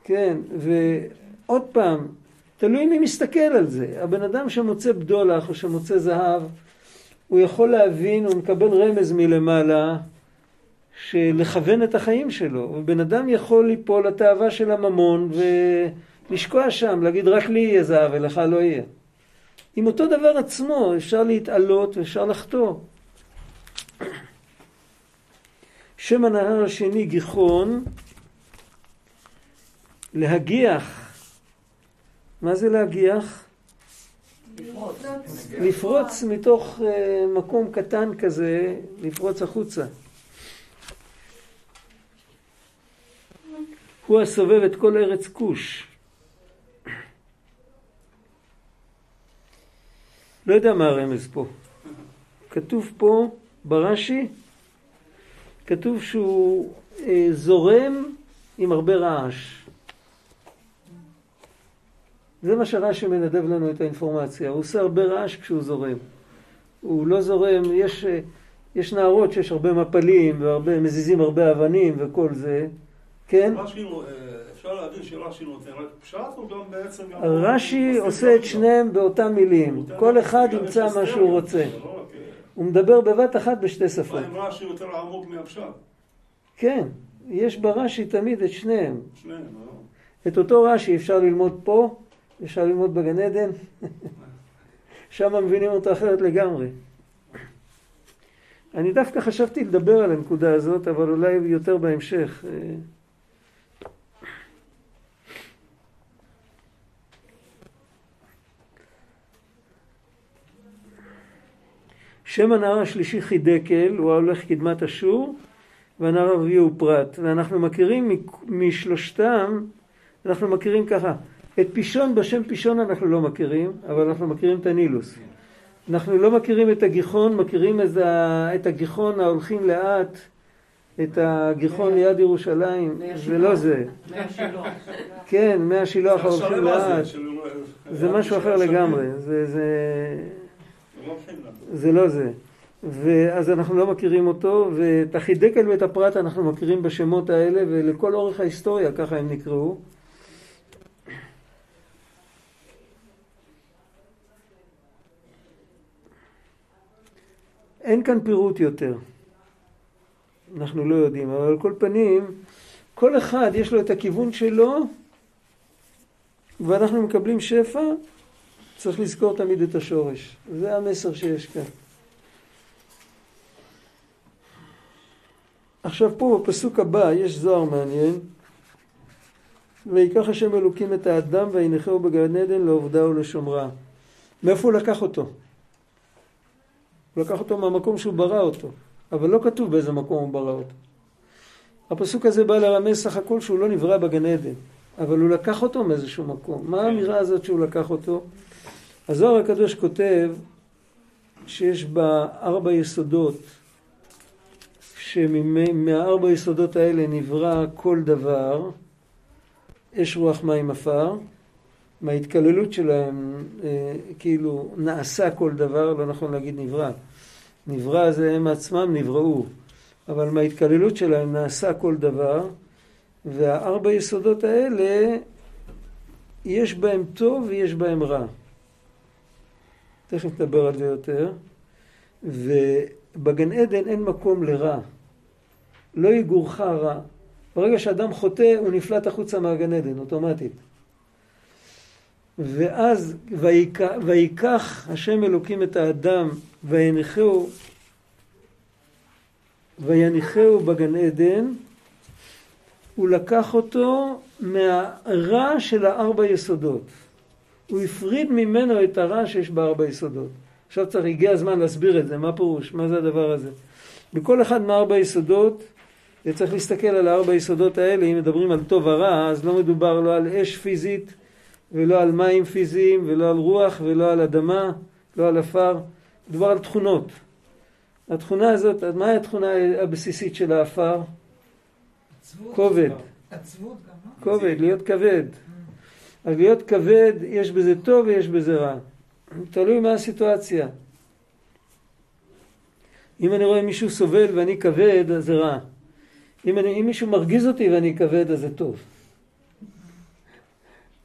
כן, ועוד פעם, תלוי מי מסתכל על זה. הבן אדם שמוצא בדולח או שמוצא זהב, הוא יכול להבין, הוא מקבל רמז מלמעלה, שלכוון את החיים שלו. ובן אדם יכול ליפול לתאווה של הממון ולשקוע שם, להגיד רק לי יהיה זהב ולך לא יהיה. עם אותו דבר עצמו אפשר להתעלות ואפשר לחטוא. שם הנהר השני גיחון, להגיח. מה זה להגיח? לפרוץ מתוך מקום קטן כזה, לפרוץ החוצה. הוא הסובב את כל ארץ כוש. לא יודע מה הרמז פה. כתוב פה ברש"י, כתוב שהוא זורם עם הרבה רעש. זה מה שרש"י מנדב לנו את האינפורמציה. הוא עושה הרבה רעש כשהוא זורם. הוא לא זורם, יש נהרות שיש הרבה מפלים, מזיזים הרבה אבנים וכל זה. כן? אפשר להבין שרש"י נותן רק פשט או גם בעצם... רש"י עושה את שניהם באותם מילים. כל אחד ימצא מה שהוא רוצה. הוא מדבר בבת אחת בשתי שפות. מה עם רש"י יותר עמוק מהפשט? כן, יש ברש"י תמיד את שניהם. את אותו רש"י אפשר ללמוד פה, אפשר ללמוד בגן עדן. שם מבינים אותו אחרת לגמרי. אני דווקא חשבתי לדבר על הנקודה הזאת, אבל אולי יותר בהמשך. שם הנער השלישי חידקל, הוא ההולך קדמת אשור, והנער הרביעי הוא פרת. ואנחנו מכירים משלושתם, אנחנו מכירים ככה, את פישון, בשם פישון אנחנו לא מכירים, אבל אנחנו מכירים את הנילוס. אנחנו לא מכירים את הגיחון, מכירים את הגיחון ההולכים לאט, את הגיחון ליד ירושלים, ולא זה. מהשילוח. כן, מהשילוח ההולכים לאט. זה משהו אחר לגמרי, זה לא זה. ואז אנחנו לא מכירים אותו, ואת החידקל ואת הפרט אנחנו מכירים בשמות האלה, ולכל אורך ההיסטוריה ככה הם נקראו. אין כאן פירוט יותר. אנחנו לא יודעים, אבל על כל פנים, כל אחד יש לו את הכיוון שלו, ואנחנו מקבלים שפע, צריך לזכור תמיד את השורש. זה המסר שיש כאן. עכשיו פה בפסוק הבא יש זוהר מעניין. ויקח השם אלוקים את האדם ויניחהו בגן עדן לעובדה ולשומרה. מאיפה הוא לקח אותו? הוא לקח אותו מהמקום שהוא ברא אותו, אבל לא כתוב באיזה מקום הוא ברא אותו. הפסוק הזה בא לרמז סך הכל שהוא לא נברא בגן עדן, אבל הוא לקח אותו מאיזשהו מקום. מה האמירה הזאת שהוא לקח אותו? הזוהר הקדוש כותב שיש בה 4 יסודות, שמהארבע יסודות האלה נברא כל דבר, אש רוח מים עפר, מההתקללות שלהם כאילו נעשה כל דבר, לא נכון להגיד נברא. נברא זה הם עצמם נבראו, אבל מההתקללות שלהם נעשה כל דבר, והארבע יסודות האלה יש בהם טוב ויש בהם רע. תכף נדבר על זה יותר. ובגן עדן אין מקום לרע. לא יגורך רע. ברגע שאדם חוטא הוא נפלט החוצה מהגן עדן אוטומטית. ואז ויקח השם אלוקים את האדם ויניחהו בגן עדן. הוא לקח אותו מהרע של 4 יסודות. הוא הפריד ממנו את הרע שיש ב4 יסודות. עכשיו צריך, הגיע הזמן להסביר את זה, מה פירוש, מה זה הדבר הזה. בכל אחד מה 4 יסודות וצריך להסתכל על ארבע היסודות האלה. אם מדברים על טוב ורע, אז לא מדובר לא על אש פיזית, ולא על מים פיזיים, ולא על רוח, ולא על אדמה, לא על אפר. מדובר על תכונות. התכונה הזאת, מה התכונה הבסיסית של האפר? כובד. כובד, להיות כבד. אז להיות כבד, יש בזה טוב ויש בזה רע. תלוי מה הסיטואציה. אם אני רואה מישהו סובל ואני כבד, אז זה רע. אם מישהו מרגיז אותי ואני כבד, אז זה טוב.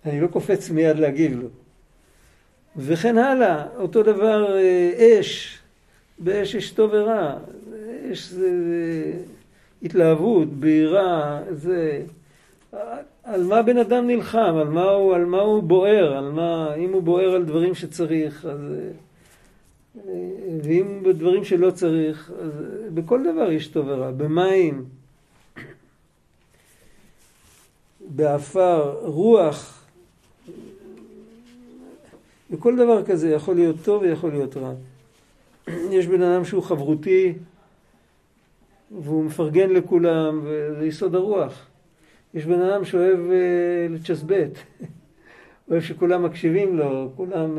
אני לא קופץ מיד להגיב לו. וכן הלאה, אותו דבר אש. באש יש טוב ורע. אש זה התלהבות, בהירה, זה... על מה בן אדם נלחם, על מה הוא בוער, על מה, אם הוא בוער על דברים שצריך, אז, ואם בדברים שלא צריך, אז בכל דבר יש טוב ורע, במים, באפר, רוח, בכל דבר כזה יכול להיות טוב ויכול להיות רע. יש בן אדם שהוא חברותי, והוא מפרגן לכולם, וזה יסוד הרוח. יש בן אדם שאוהב לצ'סבט, אוהב שכולם מקשיבים לו, כולם,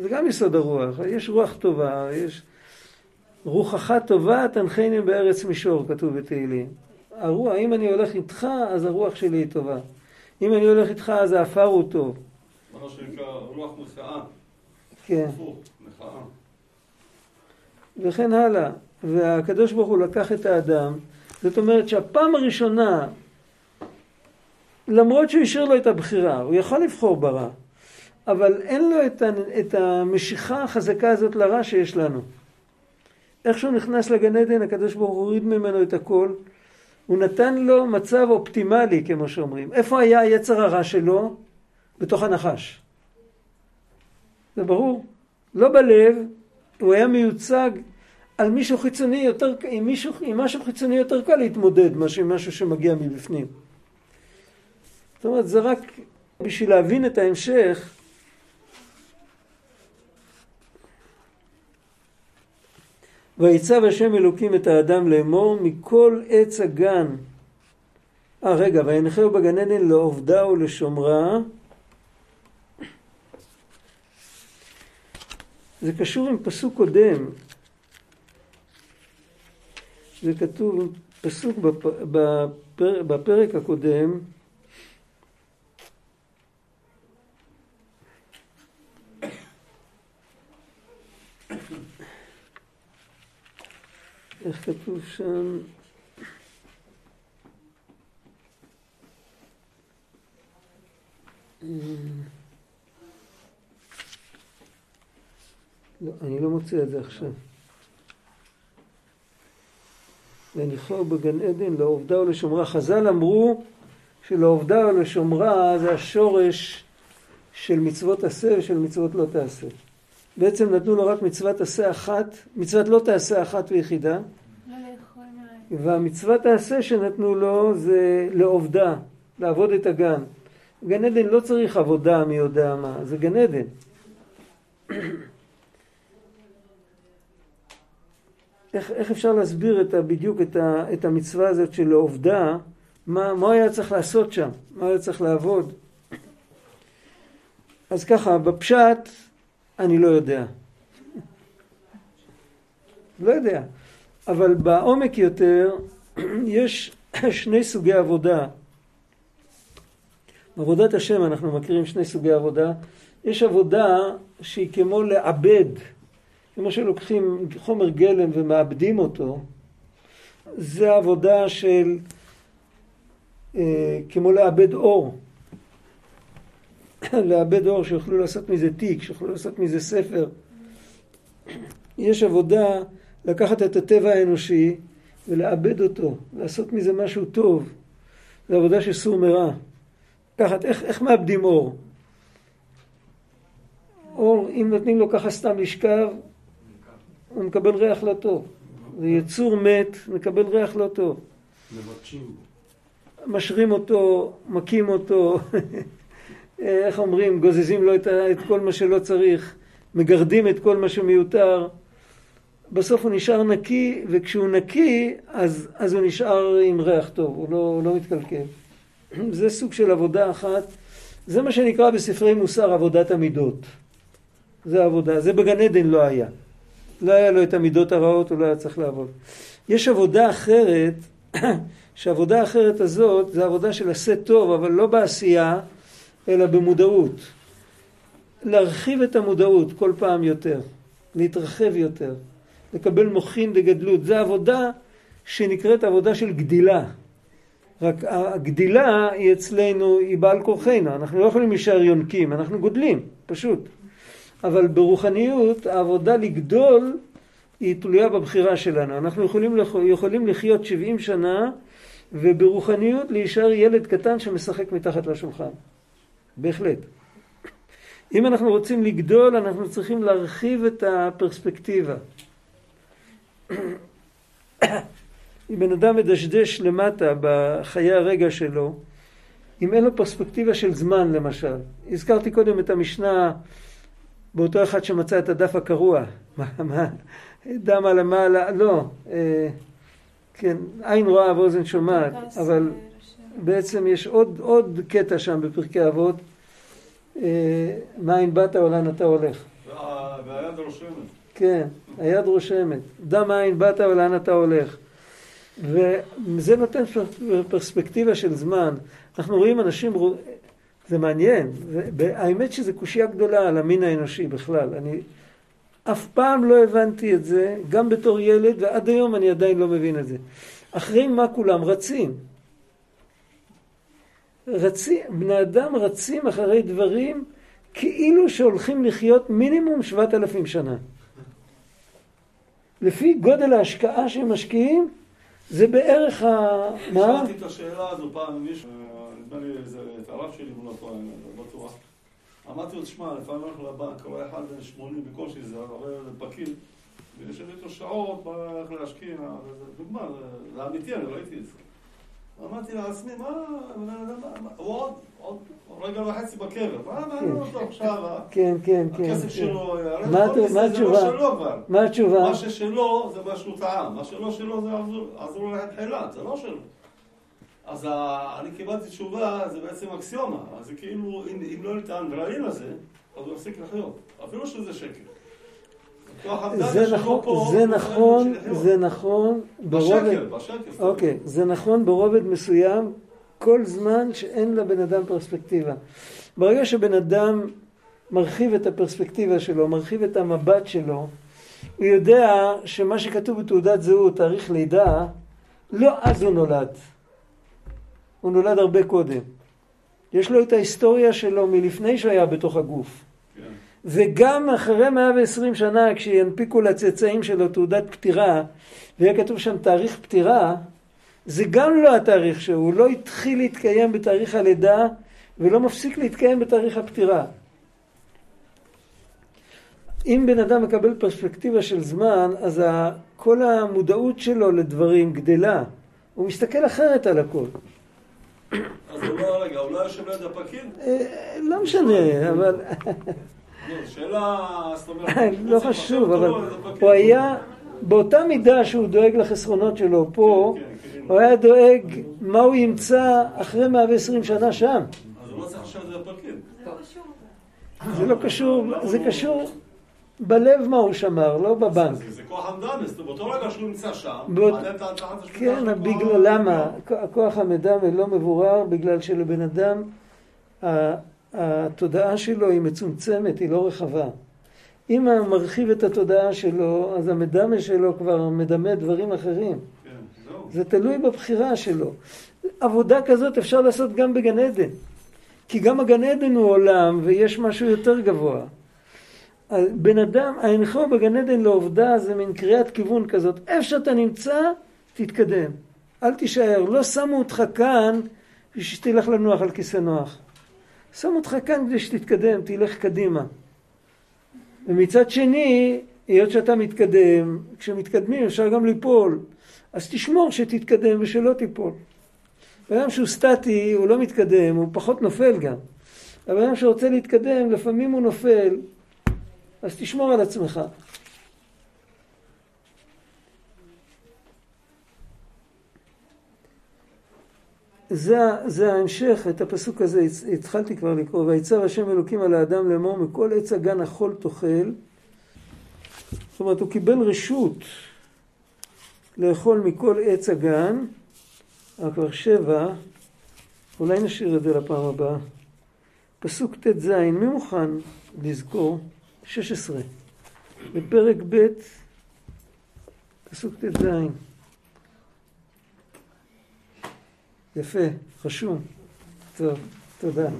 זה גם יסוד הרוח, יש רוח טובה, יש רוחך טובה תנחנו בארץ מישור, כתוב בתהילים. הרוח, אם אני הולך איתך, אז הרוח שלי היא טובה. אם אני הולך איתך, אז האפר הוא טוב. מה שנקרא רוח מחאה. כן. מחאה. וכן הלאה. והקדוש ברוך הוא לקח את האדם, זאת אומרת שהפעם הראשונה, למרות שהוא השאיר לו את הבחירה, הוא יכול לבחור ברע, אבל אין לו את המשיכה החזקה הזאת לרע שיש לנו. איך שהוא נכנס לגן עדן, הקדוש ברוך הוא הוריד ממנו את הכל, הוא נתן לו מצב אופטימלי, כמו שאומרים. איפה היה היצר הרע שלו? בתוך הנחש. זה ברור. לא בלב, הוא היה מיוצג על מישהו חיצוני יותר, עם משהו חיצוני יותר קל להתמודד, משהו שמגיע מבפנים. זאת אומרת, זה רק בשביל להבין את ההמשך. ויצב השם אלוקים את האדם לאמור מכל עץ הגן. וינכהו בגן עדן לעובדה ולשומרה. זה קשור עם פסוק קודם. זה כתוב פסוק בפרק הקודם. איך כתוב שם? לא, אני לא מוצא את זה עכשיו. וניחו בגן עדן לעובדה ולשומרה. חז"ל אמרו שלעובדה ולשומרה זה השורש של מצוות עשה ושל מצוות לא תעשה. בעצם נתנו לו רק מצוות עשה אחת, מצוות לא תעשה אחת ויחידה. והמצוות העשה שנתנו לו זה לעובדה, לעבוד את הגן. גן עדן לא צריך עבודה מי יודע מה, זה גן עדן. איך אפשר להסביר בדיוק את המצווה הזאת של לעובדה? מה היה צריך לעשות שם? מה היה צריך לעבוד? אז ככה, בפשט... אני לא יודע. לא יודע. אבל בעומק יותר יש שני סוגי עבודה. בעבודת השם אנחנו מכירים שני סוגי עבודה. יש עבודה שהיא כמו לעבד. כמו שלוקחים חומר גלם ומעבדים אותו. זה עבודה של כמו לעבד אור. לעבד אור שיוכלו לעשות מזה תיק, שיוכלו לעשות מזה ספר. יש עבודה לקחת את הטבע האנושי ולעבד אותו, לעשות מזה משהו טוב. זו עבודה שסור מרע. לקחת, איך מעבדים אור? אור, אם נותנים לו ככה סתם לשכב, הוא מקבל ריח לא טוב. זה יצור מת, מקבל ריח לא טוב. מבקשים. משרים אותו, מקים אותו. איך אומרים, גוזזים לו את כל מה שלא צריך, מגרדים את כל מה שמיותר, בסוף הוא נשאר נקי, וכשהוא נקי, אז הוא נשאר עם ריח טוב, הוא לא מתקלקל. זה סוג של עבודה אחת, זה מה שנקרא בספרי מוסר עבודת המידות. זה עבודה, זה בגן עדן לא היה. לא היה לו את המידות הרעות, הוא לא היה צריך לעבוד. יש עבודה אחרת, שהעבודה האחרת הזאת, זה עבודה של עשה טוב, אבל לא בעשייה, אלא במודעות. להרחיב את המודעות כל פעם יותר, להתרחב יותר, לקבל מוכין לגדלות. זה עבודה שנקראת עבודה של גדילה. רק הגדילה היא אצלנו, היא בעל כורחנו. אנחנו לא יכולים להישאר יונקים, אנחנו גודלים, פשוט. אבל ברוחניות, העבודה לגדול היא תלויה בבחירה שלנו. אנחנו יכולים לחיות 70 שנה, וברוחניות להישאר ילד קטן שמשחק מתחת לשולחן. בהחלט. אם אנחנו רוצים לגדול, אנחנו צריכים להרחיב את הפרספקטיבה. אם בן אדם מדשדש למטה בחיי הרגע שלו, אם אין לו פרספקטיבה של זמן למשל. הזכרתי קודם את המשנה באותו אחד שמצא את הדף הקרוע. מה? דם על המעלה, לא. כן, עין רואה ואוזן שומעת, אבל בעצם יש עוד קטע שם בפרקי אבות. מאין באת עולה נתה הולך. והיד רושמת. כן, היד רושמת. דם מאין באת עולה נתה הולך. וזה נותן פרספקטיבה של זמן. אנחנו רואים אנשים, זה מעניין. האמת שזה קושיה גדולה על המין האנושי בכלל. אני אף פעם לא הבנתי את זה, גם בתור ילד, ועד היום אני עדיין לא מבין את זה. אחרי מה כולם רצים. בני אדם רצים אחרי דברים כאילו שהולכים לחיות מינימום 7,000 שנה. לפי גודל ההשקעה שהם משקיעים, זה בערך שאלתי את השאלה הזו פעם מישהו, נדמה לי את הרב שלי מול התואן, בטוח. אמרתי לו, תשמע, לפעמים אנחנו לבנק, אבל אחד בין 80 בקושי זה, אבל זה פקיל. ויש לי איתו שעות, איך להשקיע, זה דוגמה, זה אמיתי, אני לא הייתי את זה. אמרתי לעצמי, מה, הוא עוד רגע וחצי בקבר, מה אני לא יודע עכשיו, הכסף שלו, מה התשובה? מה ששלו זה מה שהוא טעם, מה שלא שלו זה עזרו ללכת חילת, זה לא שלו. אז אני קיבלתי תשובה, זה בעצם אקסיומה, אז זה כאילו, אם לא נטען דרעין הזה, אז הוא יפסיק לחיות, אפילו שזה שקר. זה נכון ברובד מסוים כל זמן שאין לבן אדם פרספקטיבה. ברגע שבן אדם מרחיב את הפרספקטיבה שלו, מרחיב את המבט שלו, הוא יודע שמה שכתוב בתעודת זהות, תאריך לידה, לא אז הוא נולד. הוא נולד הרבה קודם. יש לו את ההיסטוריה שלו מלפני שהיה בתוך הגוף. וגם אחרי 120 שנה, כשינפיקו לצאצאים שלו תעודת פטירה, והיה כתוב שם תאריך פטירה, זה גם לא התאריך שהוא לא התחיל להתקיים בתאריך הלידה, ולא מפסיק להתקיים בתאריך הפטירה. אם בן אדם מקבל פרספקטיבה של זמן, אז כל המודעות שלו לדברים גדלה. הוא מסתכל אחרת על הכל. אז אולי יושב ליד הפקיד? לא משנה, אבל לא חשוב, אבל הוא היה באותה מידה שהוא דואג לחסרונות שלו פה, הוא היה דואג מה הוא ימצא אחרי 120 שנה שם. אז הוא לא צריך לשאול את זה הפרקים. זה לא קשור, זה קשור בלב מה הוא שמר, לא בבנק. זה כוח המדמס, באותו רגע שהוא נמצא שם, כן, בגלל למה? הכוח המדמס לא מבורר בגלל שלבן אדם התודעה שלו היא מצומצמת, היא לא רחבה. אם הוא מרחיב את התודעה שלו, אז המדמה שלו כבר מדמה דברים אחרים. כן, זה תלוי בבחירה שלו. עבודה כזאת אפשר לעשות גם בגן עדן. כי גם הגן עדן הוא עולם ויש משהו יותר גבוה. בן אדם, ההנחו בגן עדן לעובדה זה מן קריאת כיוון כזאת. איפה שאתה נמצא, תתקדם. אל תישאר. לא שמו אותך כאן ושתלך לנוח על כיסא נוח. שם אותך כאן כדי שתתקדם, תלך קדימה. ומצד שני, היות שאתה מתקדם, כשמתקדמים אפשר גם ליפול, אז תשמור שתתקדם ושלא תיפול. וגם שהוא סטטי, הוא לא מתקדם, הוא פחות נופל גם. אבל גם שרוצה להתקדם, לפעמים הוא נופל, אז תשמור על עצמך. זה ההמשך, את הפסוק הזה התחלתי כבר לקרוא, ויצר השם אלוקים על האדם לאמור, מכל עץ הגן החול תאכל. זאת אומרת, הוא קיבל רשות לאכול מכל עץ הגן, כבר 7, אולי נשאיר את זה לפעם הבאה. פסוק ת' ז', מי מוכן לזכור? 16, בפרק ב', פסוק ת' ז'. יפה, חשוב. טוב, תודה.